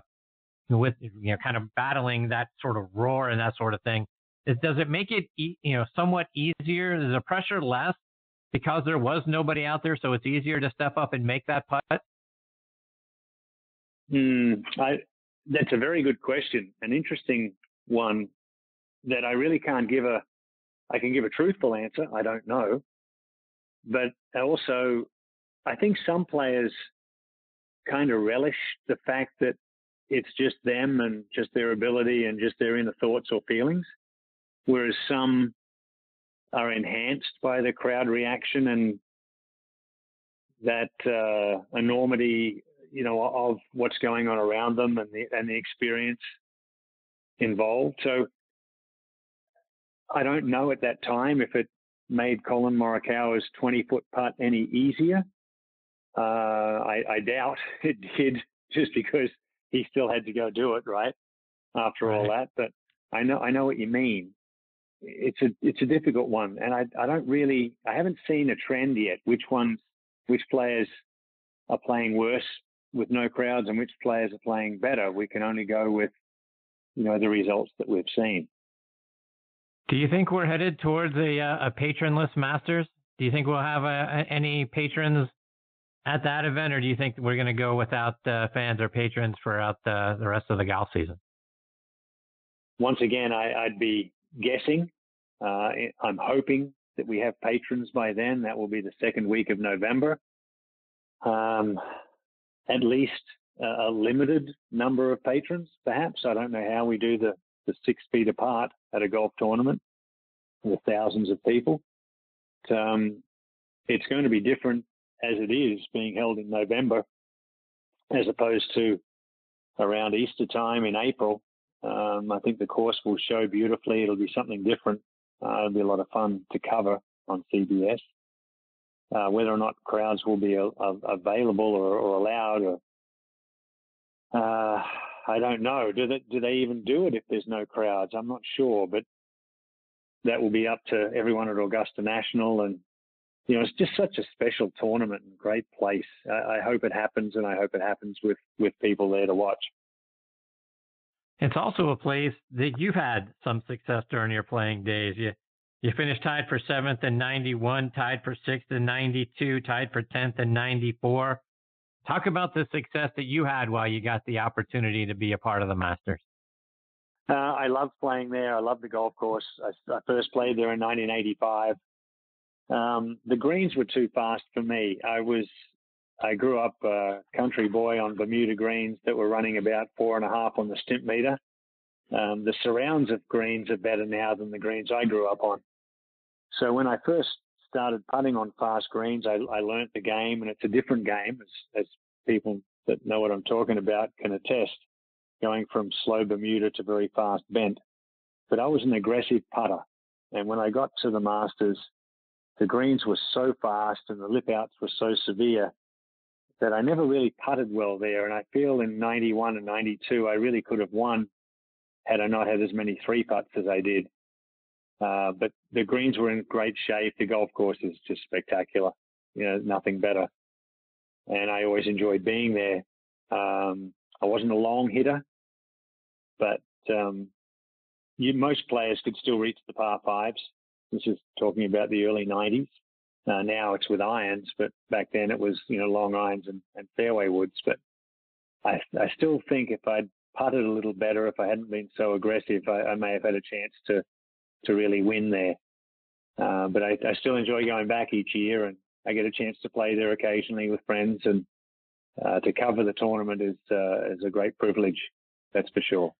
with, you know, kind of battling that sort of roar and that sort of thing. It, does it make it, e- you know, somewhat easier? Is the pressure less because there was nobody out there, so it's easier to step up and make that putt? Mm, I, that's a very good question, an interesting one that I really can't give a, I can give a truthful answer. I don't know. But also, I think some players kind of relish the fact that it's just them and just their ability and just their inner thoughts or feelings, whereas some are enhanced by the crowd reaction and that uh, enormity, you know, of what's going on around them and the and the experience involved. So I don't know at that time if it made Colin Morikawa's twenty-foot putt any easier. Uh, I, I doubt it did, just because he still had to go do it, right? After right. all that, but I know I know what you mean. It's a it's a difficult one, and I I don't really I haven't seen a trend yet. Which ones, which players are playing worse with no crowds, and which players are playing better? We can only go with, you know, the results that we've seen. Do you think we're headed towards a, a patronless Masters? Do you think we'll have a, a, any patrons at that event, or do you think we're going to go without uh, fans or patrons throughout the, the rest of the golf season? Once again, I, I'd be guessing. Uh, I'm hoping that we have patrons by then. That will be the second week of November. Um, at least a, a limited number of patrons, perhaps. I don't know how we do the the six feet apart at a golf tournament with thousands of people. But, um, it's going to be different as it is being held in November as opposed to around Easter time in April. Um, I think the course will show beautifully. It'll be something different. Uh, it'll be a lot of fun to cover on C B S. Uh, whether or not crowds will be a, a, available or, or allowed, or, uh, I don't know. Do they, do they even do it if there's no crowds? I'm not sure, but that will be up to everyone at Augusta National. And, you know, it's just such a special tournament and great place. I, I hope it happens, and I hope it happens with, with people there to watch. It's also a place that you've had some success during your playing days. You you finished tied for seventh in ninety-one, tied for sixth in ninety-two, tied for tenth in ninety-four. Talk about the success that you had while you got the opportunity to be a part of the Masters. Uh, I loved playing there. I loved the golf course. I, I first played there in nineteen eighty-five. Um, the greens were too fast for me. I was, I grew up a country boy on Bermuda greens that were running about four and a half on the stimp meter. Um, the surrounds of greens are better now than the greens I grew up on. So when I first started putting on fast greens, I, I learned the game, and it's a different game, as, as people that know what I'm talking about can attest, going from slow Bermuda to very fast bent. But I was an aggressive putter, and when I got to the Masters, the greens were so fast and the lip outs were so severe that I never really putted well there. And I feel in ninety-one and ninety-two, I really could have won had I not had as many three putts as I did. Uh, but the greens were in great shape. The golf course is just spectacular. You know, nothing better. And I always enjoyed being there. Um, I wasn't a long hitter, but um, you, most players could still reach the par fives. This is talking about the early nineties. Uh, now it's with irons, but back then it was, you know, long irons and, and fairway woods. But I, I still think if I'd putted a little better, if I hadn't been so aggressive, I, I may have had a chance to to really win there. Uh, but I, I still enjoy going back each year, and I get a chance to play there occasionally with friends, and uh, to cover the tournament is uh, is a great privilege, that's for sure.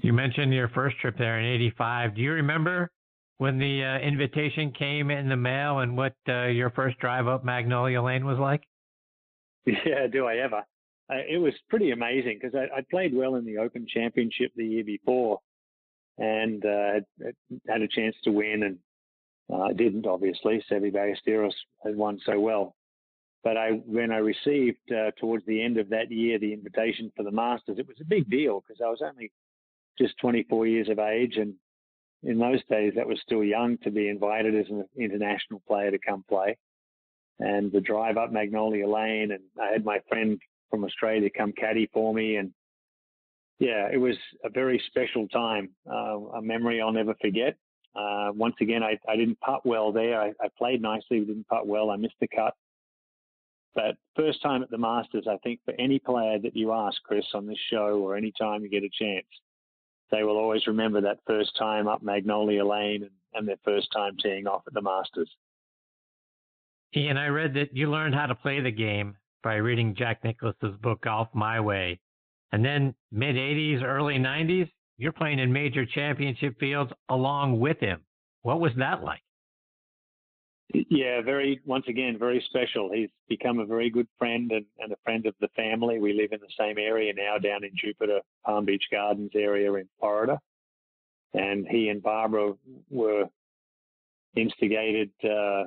You mentioned your first trip there in eighty-five. Do you remember when the uh, invitation came in the mail and what uh, your first drive up Magnolia Lane was like? Yeah, do I ever. Uh, it was pretty amazing because I, I played well in the Open Championship the year before, and uh, had a chance to win, and I uh, didn't, obviously. Seve Ballesteros had won so well. But I, when I received uh, towards the end of that year the invitation for the Masters, it was a big deal because I was only just twenty-four years of age, and in those days that was still young to be invited as an international player to come play. And the drive up Magnolia Lane, and I had my friend from Australia come caddy for me, and yeah, it was a very special time, uh, a memory I'll never forget. Uh, once again, I, I didn't putt well there. I, I played nicely, but didn't putt well. I missed the cut. But first time at the Masters, I think for any player that you ask, Chris, on this show or any time you get a chance, they will always remember that first time up Magnolia Lane and, and their first time teeing off at the Masters. Ian, I read that you learned how to play the game by reading Jack Nicklaus's book, Golf My Way. And then mid-eighties, early nineties, you're playing in major championship fields along with him. What was that like? Yeah, very, once again, very special. He's become a very good friend and, and a friend of the family. We live in the same area now down in Jupiter, Palm Beach Gardens area in Florida. And he and Barbara were instigated uh,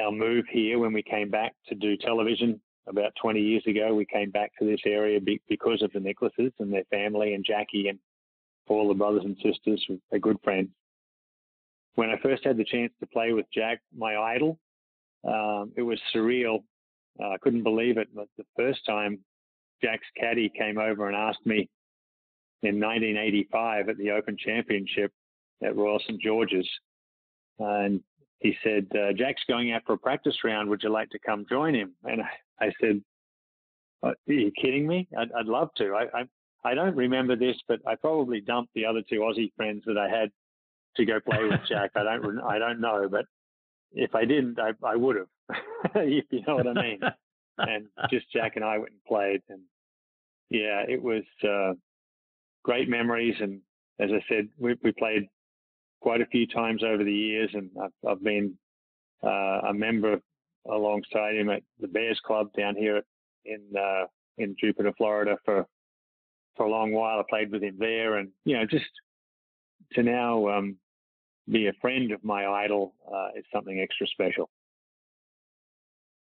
our move here when we came back to do television about twenty years ago. We came back to this area be- because of the Nicklases and their family, and Jackie and all the brothers and sisters were a good friend. When I first had the chance to play with Jack, my idol, um, it was surreal. Uh, I couldn't believe it. But the first time Jack's caddy came over and asked me in nineteen eighty-five at the Open Championship at Royal Saint George's, uh, and he said, uh, Jack's going out for a practice round. Would you like to come join him? And I, I said, are you kidding me? I'd, I'd love to. I, I I don't remember this, but I probably dumped the other two Aussie friends that I had to go play with Jack. I don't, I don't know, but if I didn't, I, I would have. You know what I mean? And just Jack and I went and played, and yeah, it was uh, great memories. And as I said, we, we played quite a few times over the years, and I've, I've been uh, a member alongside him at the Bears Club down here in uh, in Jupiter, Florida, for for a long while. I played with him there, and you know, just to now um, be a friend of my idol uh, is something extra special.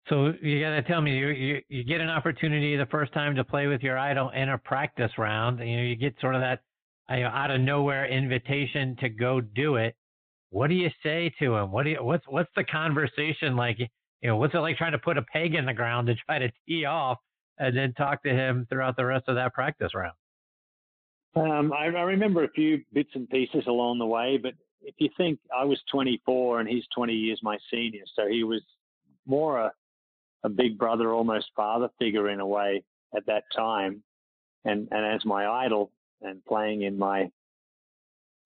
So you got to tell me, you, you you get an opportunity the first time to play with your idol in a practice round. You know, you get sort of that you know, out of nowhere invitation to go do it. What do you say to him? What do you, what's what's the conversation like? You know, what's it like trying to put a peg in the ground to try to tee off and then talk to him throughout the rest of that practice round? Um, I, I remember a few bits and pieces along the way, but if you think I was twenty-four and he's twenty years my senior, so he was more a, a big brother, almost father figure in a way at that time. And, and as my idol and playing in my,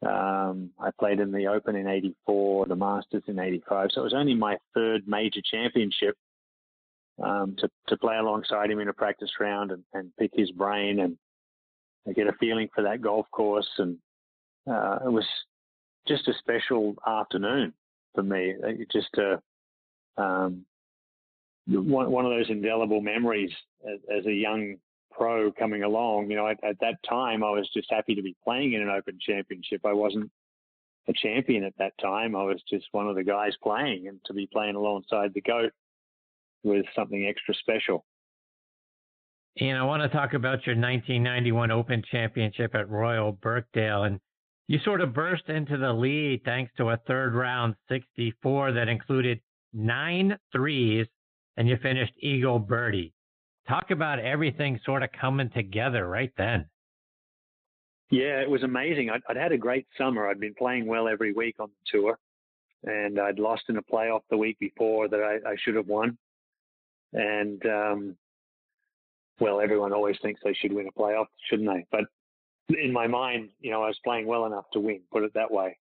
um, I played in the Open in eighty-four, the Masters in eighty-five. So it was only my third major championship um, to, to play alongside him in a practice round and, and pick his brain and I get a feeling for that golf course, and uh, it was just a special afternoon for me. It just uh, um, one, one of those indelible memories as, as a young pro coming along. You know, at, at that time, I was just happy to be playing in an Open Championship. I wasn't a champion at that time. I was just one of the guys playing, and to be playing alongside the GOAT was something extra special. And I want to talk about your nineteen ninety-one Open Championship at Royal Birkdale. And you sort of burst into the lead thanks to a third round sixty-four that included nine threes, and you finished eagle birdie. Talk about everything sort of coming together right then. Yeah, it was amazing. I'd, I'd had a great summer. I'd been playing well every week on the tour, and I'd lost in a playoff the week before that I, I should have won. And, um, well, everyone always thinks they should win a playoff, shouldn't they? But in my mind, you know, I was playing well enough to win, put it that way.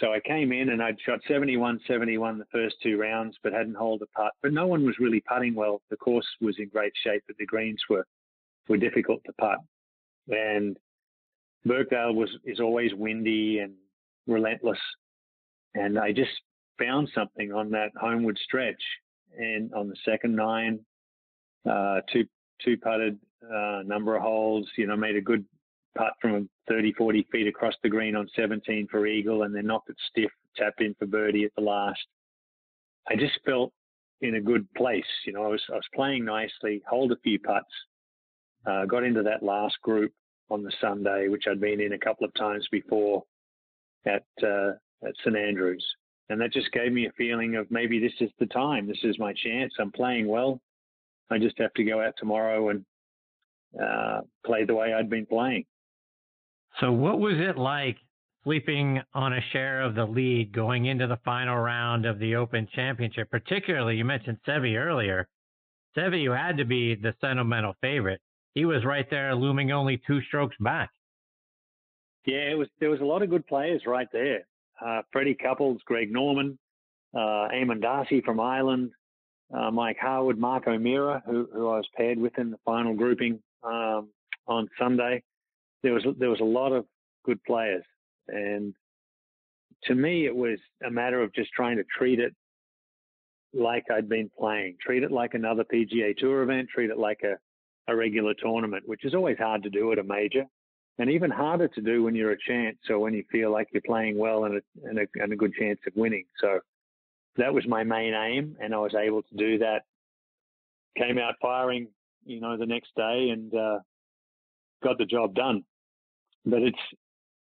So I came in and I'd shot seventy-one seventy-one the first two rounds, but hadn't holed a putt. But no one was really putting well. The course was in great shape, but the greens were, were difficult to putt. And Birkdale was is always windy and relentless. And I just found something on that homeward stretch. And on the second nine, uh, two two putted uh, number of holes, you know, made a good putt from thirty, forty feet across the green on seventeen for eagle, and then knocked it stiff, tapped in for birdie at the last. I just felt in a good place. You know, I was I was playing nicely, holed a few putts, uh, got into that last group on the Sunday, which I'd been in a couple of times before at uh, at Saint Andrews. And that just gave me a feeling of maybe this is the time. This is my chance. I'm playing well. I just have to go out tomorrow and uh, play the way I'd been playing. So what was it like sleeping on a share of the lead going into the final round of the Open Championship? Particularly, you mentioned Seve earlier. Stevie had to be the sentimental favorite. He was right there looming only two strokes back. Yeah, it was. There was a lot of good players right there. Uh, Freddie Couples, Greg Norman, uh, Eamon Darcy from Ireland, uh, Mike Harwood, Mark O'Meara, who, who I was paired with in the final grouping um, on Sunday. There was there was a lot of good players, and to me, it was a matter of just trying to treat it like I'd been playing, treat it like another P G A Tour event, treat it like a, a regular tournament, which is always hard to do at a major, and even harder to do when you're a chance or when you feel like you're playing well and a, and a, and a good chance of winning. So that was my main aim, and I was able to do that. Came out firing, you know, the next day and uh, got the job done. But it's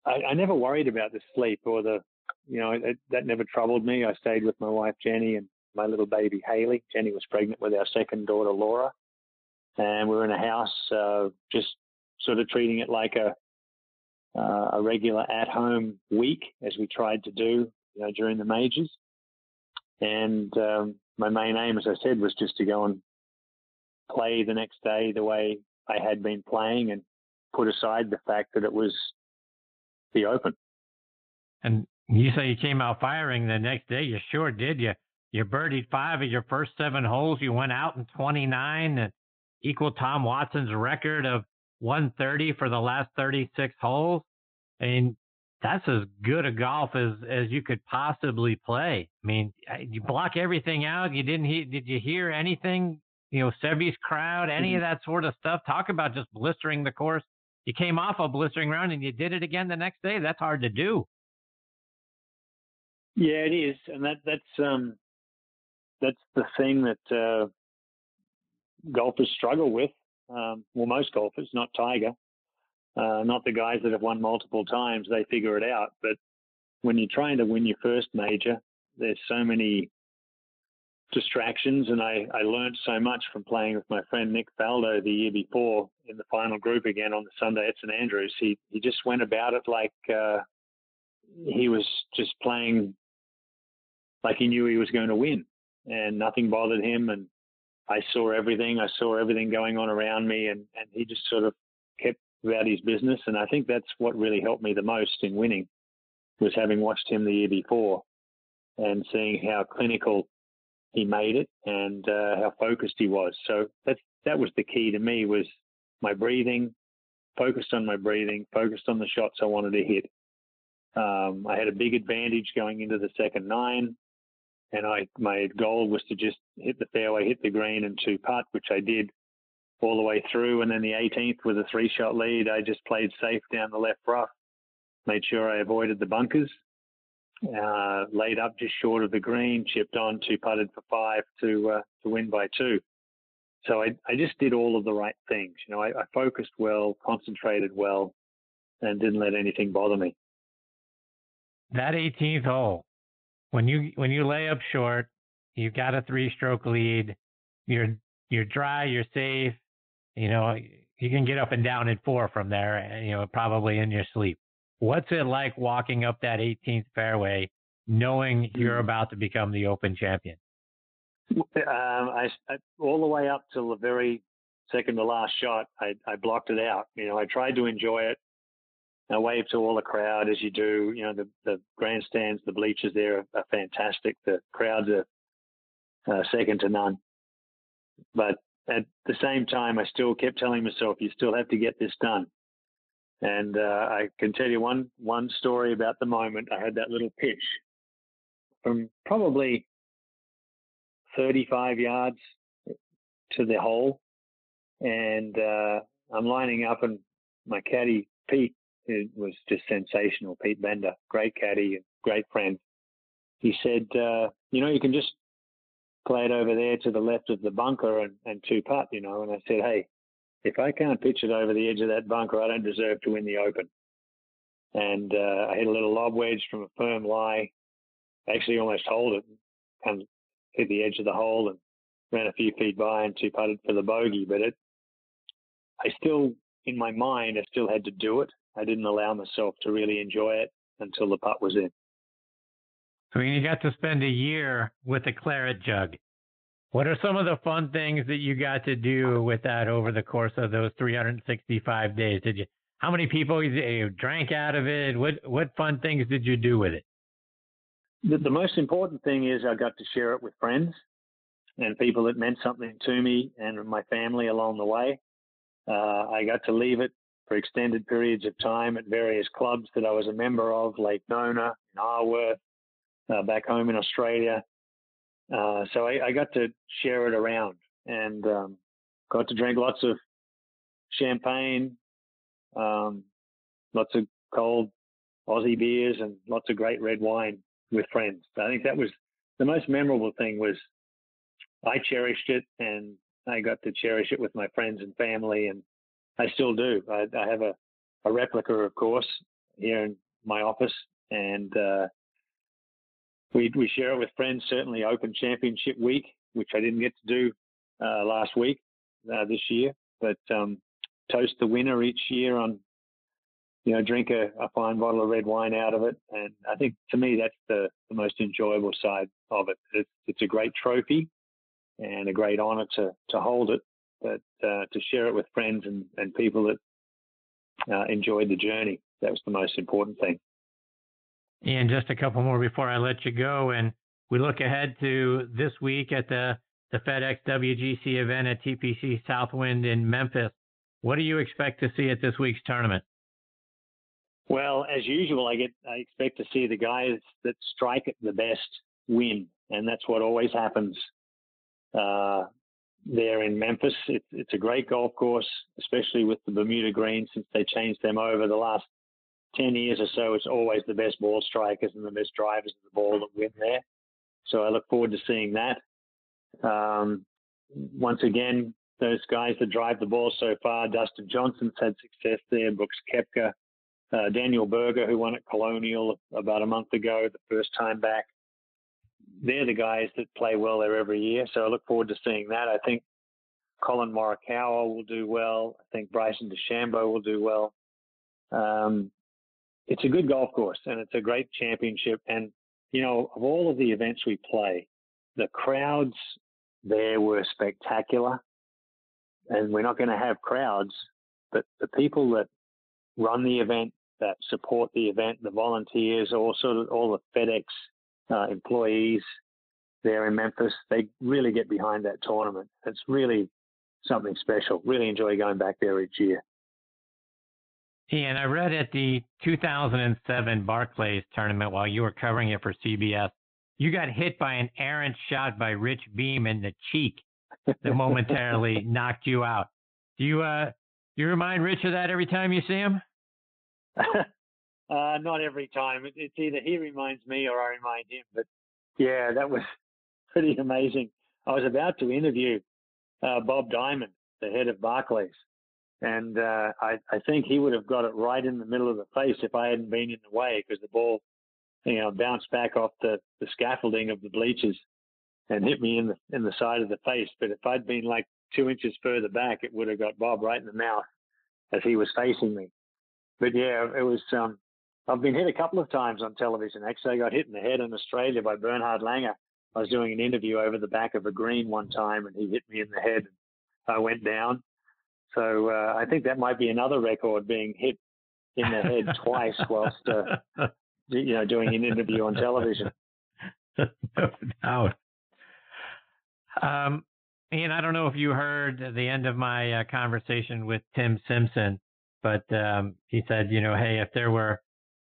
I, I never worried about the sleep or the, you know, it, that never troubled me. I stayed with my wife, Jenny, and my little baby, Haley. Jenny was pregnant with our second daughter, Laura, and we were in a house uh, just sort of treating it like a uh, a regular at-home week, as we tried to do, you know, during the majors. And um, my main aim, as I said, was just to go and play the next day the way I had been playing and put aside the fact that it was the Open. And you say you came out firing the next day. You sure did. You You birdied five of your first seven holes. You went out in twenty-nine and equaled Tom Watson's record of one thirty for the last thirty-six holes. I mean, that's as good a golf as, as you could possibly play. I mean, you block everything out. You didn't hear, did you hear anything? You know, Sevy's crowd, any mm-hmm. of that sort of stuff. Talk about just blistering the course. You came off a blistering round and you did it again the next day. That's hard to do. Yeah, it is. And that, that's, um, that's the thing that uh, golfers struggle with. Um, well, most golfers, not Tiger, uh, not the guys that have won multiple times. They figure it out. But when you're trying to win your first major, there's so many distractions. And I, I learned so much from playing with my friend Nick Faldo the year before in the final group again on the Sunday at Saint Andrews. He, he just went about it like uh, he was just playing like he knew he was going to win. And nothing bothered him, and I saw everything. I saw everything going on around me, and, and he just sort of kept about his business. And I think that's what really helped me the most in winning, was having watched him the year before and seeing how clinical he made it and uh, how focused he was. So that that was the key to me, was my breathing, focused on my breathing, focused on the shots I wanted to hit. Um, I had a big advantage going into the second nine. And I, my goal was to just hit the fairway, hit the green, and two putt, which I did all the way through. And then the eighteenth with a three-shot lead, I just played safe down the left rough, made sure I avoided the bunkers, uh, laid up just short of the green, chipped on, two-putted for five to uh, to win by two. So I, I just did all of the right things. You know, I, I focused well, concentrated well, and didn't let anything bother me. That eighteenth hole. When you when you lay up short, you've got a three-stroke lead. You're you're dry. You're safe. You know you can get up and down in four from there. You know probably in your sleep. What's it like walking up that eighteenth fairway, knowing you're about to become the Open champion? Um, I, I all the way up till the very second to last shot, I, I blocked it out. You know I tried to enjoy it. I waved to all the crowd, as you do. You know, the, the grandstands, the bleachers there are, are fantastic. The crowds are uh, second to none. But at the same time, I still kept telling myself, you still have to get this done. And uh, I can tell you one one story about the moment. I had that little pitch from probably thirty-five yards to the hole. And uh, I'm lining up, and my caddy, Pete, it was just sensational. Pete Bender, great caddy, great friend. He said, uh, you know, you can just play it over there to the left of the bunker and, and two putt, you know. And I said, hey, if I can't pitch it over the edge of that bunker, I don't deserve to win the Open. And uh, I hit a little lob wedge from a firm lie. I actually almost holed it, and hit the edge of the hole and ran a few feet by and two putted for the bogey. But it, I still, in my mind, I still had to do it. I didn't allow myself to really enjoy it until the putt was in. So you got to spend a year with a claret jug What are some of the fun things that you got to do with that over the course of those three hundred sixty-five days? Did you? How many people you drank out of it? What what fun things did you do with it? The, the most important thing is I got to share it with friends and people that meant something to me and my family along the way. Uh, I got to leave it for extended periods of time at various clubs that I was a member of, Lake Nona, in Arworth, uh, back home in Australia. Uh, so I, I got to share it around and um, got to drink lots of champagne, um, lots of cold Aussie beers, and lots of great red wine with friends. So I think that was the most memorable thing. Was I cherished it, and I got to cherish it with my friends and family, and I still do. I, I have a, a replica, of course, here in my office, and uh, we we share it with friends. Certainly, Open Championship Week, which I didn't get to do uh, last week uh, this year, but um, toast the winner each year on, you know, drink a, a fine bottle of red wine out of it, and I think to me that's the, the most enjoyable side of it. It's, it's a great trophy and a great honor to to hold it, but uh, to share it with friends and, and people that uh, enjoyed the journey, that was the most important thing. And just a couple more before I let you go, and we look ahead to this week at the, the FedEx W G C event at T P C Southwind in Memphis. What do you expect to see at this week's tournament? Well, as usual, I get I expect to see the guys that strike it the best win, and that's what always happens Uh, there in Memphis. It, it's a great golf course, especially with the Bermuda greens. Since they changed them over the last ten years or so, it's always the best ball strikers and the best drivers of the ball that win there. So I look forward to seeing that. Um, once again, those guys that drive the ball so far, Dustin Johnson's had success there, Brooks Koepka, uh, Daniel Berger, who won at Colonial about a month ago, the first time back. They're the guys that play well there every year, so I look forward to seeing that. I think Colin Morikawa will do well. I think Bryson DeChambeau will do well. Um, it's a good golf course, and it's a great championship. And, you know, of all of the events we play, the crowds there were spectacular. And we're not going to have crowds, but the people that run the event, that support the event, the volunteers, all sort of all the FedEx Uh, employees there in Memphis, they really get behind that tournament. It's really something special. Really enjoy going back there each year. And I read at the two thousand seven Barclays tournament while you were covering it for C B S, you got hit by an errant shot by Rich Beam in the cheek that momentarily knocked you out. Do you uh, do you remind Rich of that every time you see him? Uh, not every time. It, it's either he reminds me or I remind him. But, yeah, that was pretty amazing. I was about to interview uh, Bob Diamond, the head of Barclays, and uh, I, I think he would have got it right in the middle of the face if I hadn't been in the way, because the ball, you know, bounced back off the, the scaffolding of the bleachers and hit me in the in the side of the face. But if I'd been like two inches further back, it would have got Bob right in the mouth as he was facing me. But, yeah, it was um, – I've been hit a couple of times on television. Actually, I got hit in the head in Australia by Bernhard Langer. I was doing an interview over the back of a green one time, and he hit me in the head. I went down. So uh, I think that might be another record, being hit in the head twice whilst uh, you know, doing an interview on television. No doubt. Um, Ian, I don't know if you heard the end of my uh, conversation with Tim Simpson, but um, he said, you know, hey, if there were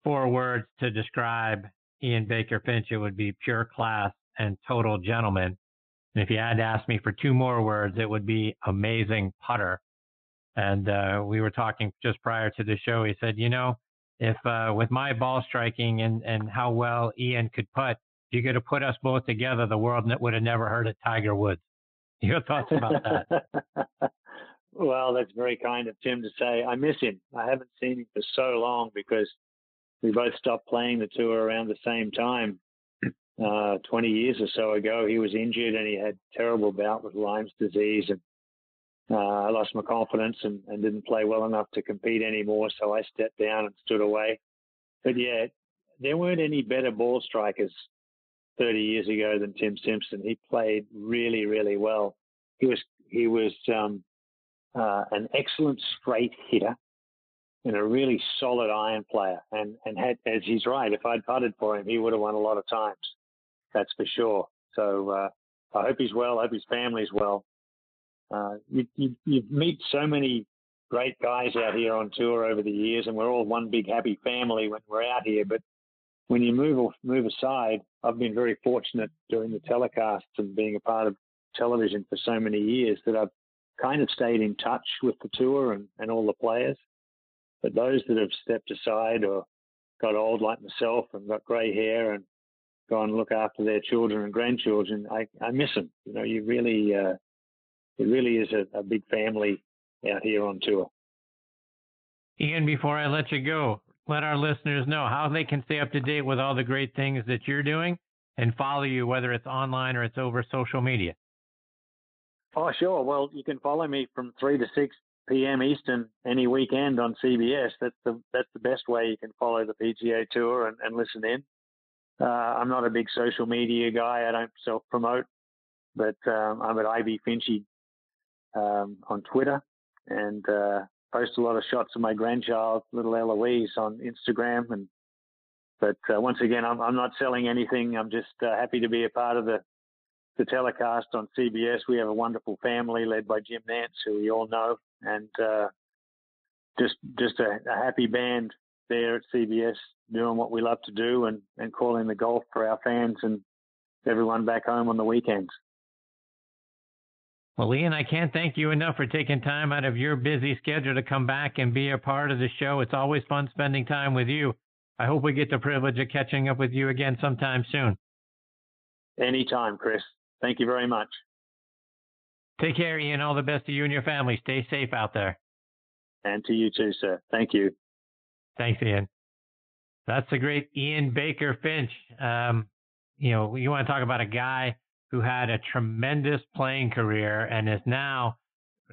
four words to describe Ian Baker Finch, it would be pure class and total gentleman. And if you had to ask me for two more words, it would be amazing putter. And uh, we were talking just prior to the show. He said, you know, if uh, with my ball striking and, and how well Ian could putt, if you could have put us both together, the world would have never heard of Tiger Woods. Your thoughts about that? Well, that's very kind of Tim to say. I miss him. I haven't seen him for so long because we both stopped playing the tour around the same time, uh, twenty years or so ago. He was injured and he had a terrible bout with Lyme's disease. And uh, I lost my confidence and, and didn't play well enough to compete anymore. So I stepped down and stood away. But yeah, there weren't any better ball strikers thirty years ago than Tim Simpson. He played really, really well. He was he was um, uh, an excellent straight hitter and a really solid iron player. And and had, as he's right, if I'd putted for him, he would have won a lot of times. That's for sure. So uh, I hope he's well. I hope his family's well. Uh, you, you you meet so many great guys out here on tour over the years, and we're all one big happy family when we're out here. But when you move move aside, I've been very fortunate doing the telecasts and being a part of television for so many years that I've kind of stayed in touch with the tour and, and all the players. But those that have stepped aside or got old like myself and got gray hair and gone and look after their children and grandchildren, I, I miss them. You know, you really, uh, it really is a, a big family out here on tour. Ian, before I let you go, let our listeners know how they can stay up to date with all the great things that you're doing and follow you, whether it's online or it's over social media. Oh, sure. Well, you can follow me from three to six p.m. Eastern any weekend on C B S. That's the that's the best way you can follow the P G A Tour and, and listen in. Uh, I'm not a big social media guy. I don't self-promote, but um, I'm at Ivy Finchy um, on Twitter and uh, post a lot of shots of my grandchild, little Eloise, on Instagram. And But uh, once again, I'm, I'm not selling anything. I'm just uh, happy to be a part of the, the telecast on C B S. We have a wonderful family led by Jim Nance, who you all know, and uh, just just a, a happy band there at C B S, doing what we love to do and, and calling the golf for our fans and everyone back home on the weekends. Well, Ian, I can't thank you enough for taking time out of your busy schedule to come back and be a part of the show. It's always fun spending time with you. I hope we get the privilege of catching up with you again sometime soon. Anytime, Chris. Thank you very much. Take care, Ian. All the best to you and your family. Stay safe out there. And to you too, sir. Thank you. Thanks, Ian. That's the great Ian Baker Finch. Um, you know, you want to talk about a guy who had a tremendous playing career and is now,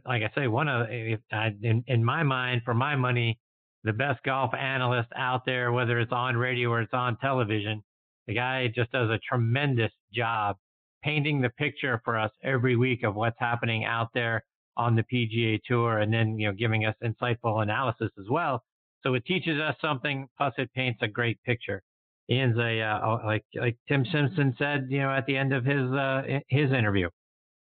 like I say, one of, in, in my mind, for my money, the best golf analyst out there, whether it's on radio or it's on television. The guy just does a tremendous job painting the picture for us every week of what's happening out there on the P G A Tour, and then, you know, giving us insightful analysis as well. So it teaches us something, plus it paints a great picture. Ian's a, uh, like like Tim Simpson said, you know, at the end of his uh, his interview,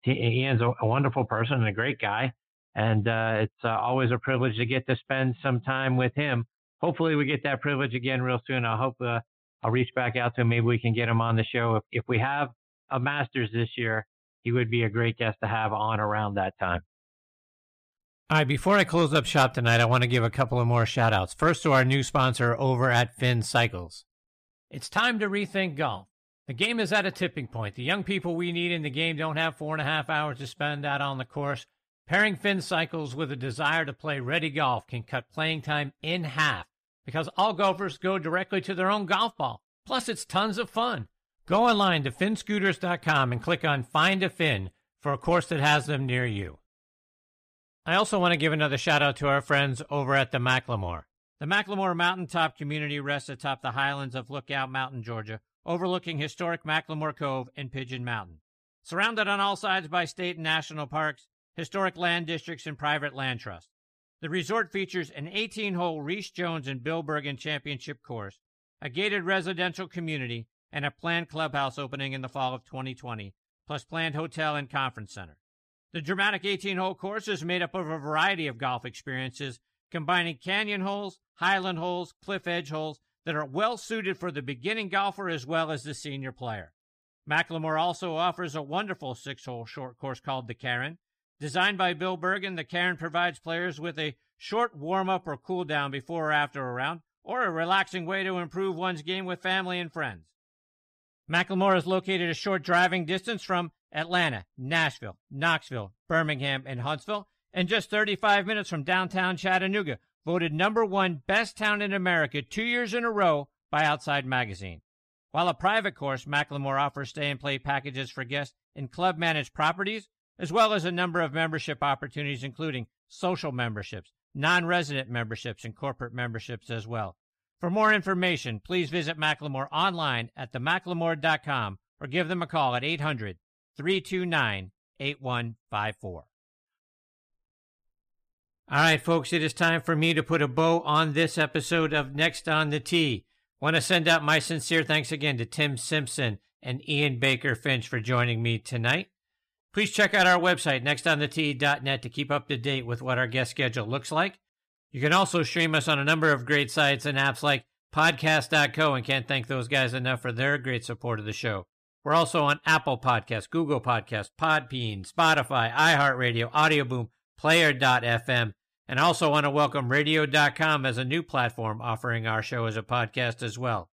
Ian's a, a wonderful person and a great guy, and uh, it's uh, always a privilege to get to spend some time with him. Hopefully, we get that privilege again real soon. I hope uh, I'll reach back out to him. Maybe we can get him on the show. If if we have a Masters this year, he would be a great guest to have on around that time. All right, before I close up shop tonight, I want to give a couple of more shout-outs. First, to our new sponsor over at Finn Cycles. It's time to rethink golf. The game is at a tipping point. The young people we need in the game don't have four and a half hours to spend out on the course. Pairing Finn Cycles with a desire to play ready golf can cut playing time in half because all golfers go directly to their own golf ball. Plus, it's tons of fun. Go online to Finn Scooters dot com and click on Find a Finn for a course that has them near you. I also want to give another shout-out to our friends over at the McLemore. The McLemore Mountaintop Community rests atop the highlands of Lookout Mountain, Georgia, overlooking historic McLemore Cove and Pigeon Mountain. Surrounded on all sides by state and national parks, historic land districts, and private land trusts, the resort features an eighteen-hole Rees Jones and Bill Bergen Championship course, a gated residential community, and a planned clubhouse opening in the fall of twenty twenty, plus planned hotel and conference center. The dramatic eighteen-hole course is made up of a variety of golf experiences, combining canyon holes, highland holes, cliff edge holes that are well-suited for the beginning golfer as well as the senior player. McLemore also offers a wonderful six-hole short course called the Cairn. Designed by Bill Bergen, the Cairn provides players with a short warm-up or cool-down before or after a round, or a relaxing way to improve one's game with family and friends. McLemore is located a short driving distance from Atlanta, Nashville, Knoxville, Birmingham, and Huntsville, and just thirty-five minutes from downtown Chattanooga, voted number one best town in America two years in a row by Outside Magazine. While a private course, McLemore offers stay-and-play packages for guests in club-managed properties, as well as a number of membership opportunities, including social memberships, non-resident memberships, and corporate memberships as well. For more information, please visit McLemore online at the mclemore dot com or give them a call at eight hundred, three two nine, eight one five four. All right, folks, it is time for me to put a bow on this episode of Next on the Tee. Want to send out my sincere thanks again to Tim Simpson and Ian Baker Finch for joining me tonight. Please check out our website, next on the tee dot net, to keep up to date with what our guest schedule looks like. You can also stream us on a number of great sites and apps like podcast dot co, and can't thank those guys enough for their great support of the show. We're also on Apple Podcasts, Google Podcasts, Podbean, Spotify, iHeartRadio, Audioboom, Player dot f m, and also want to welcome radio dot com as a new platform offering our show as a podcast as well.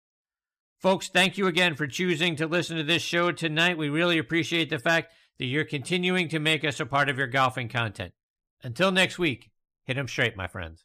Folks, thank you again for choosing to listen to this show tonight. We really appreciate the fact that you're continuing to make us a part of your golfing content. Until next week, hit 'em straight, my friends.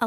A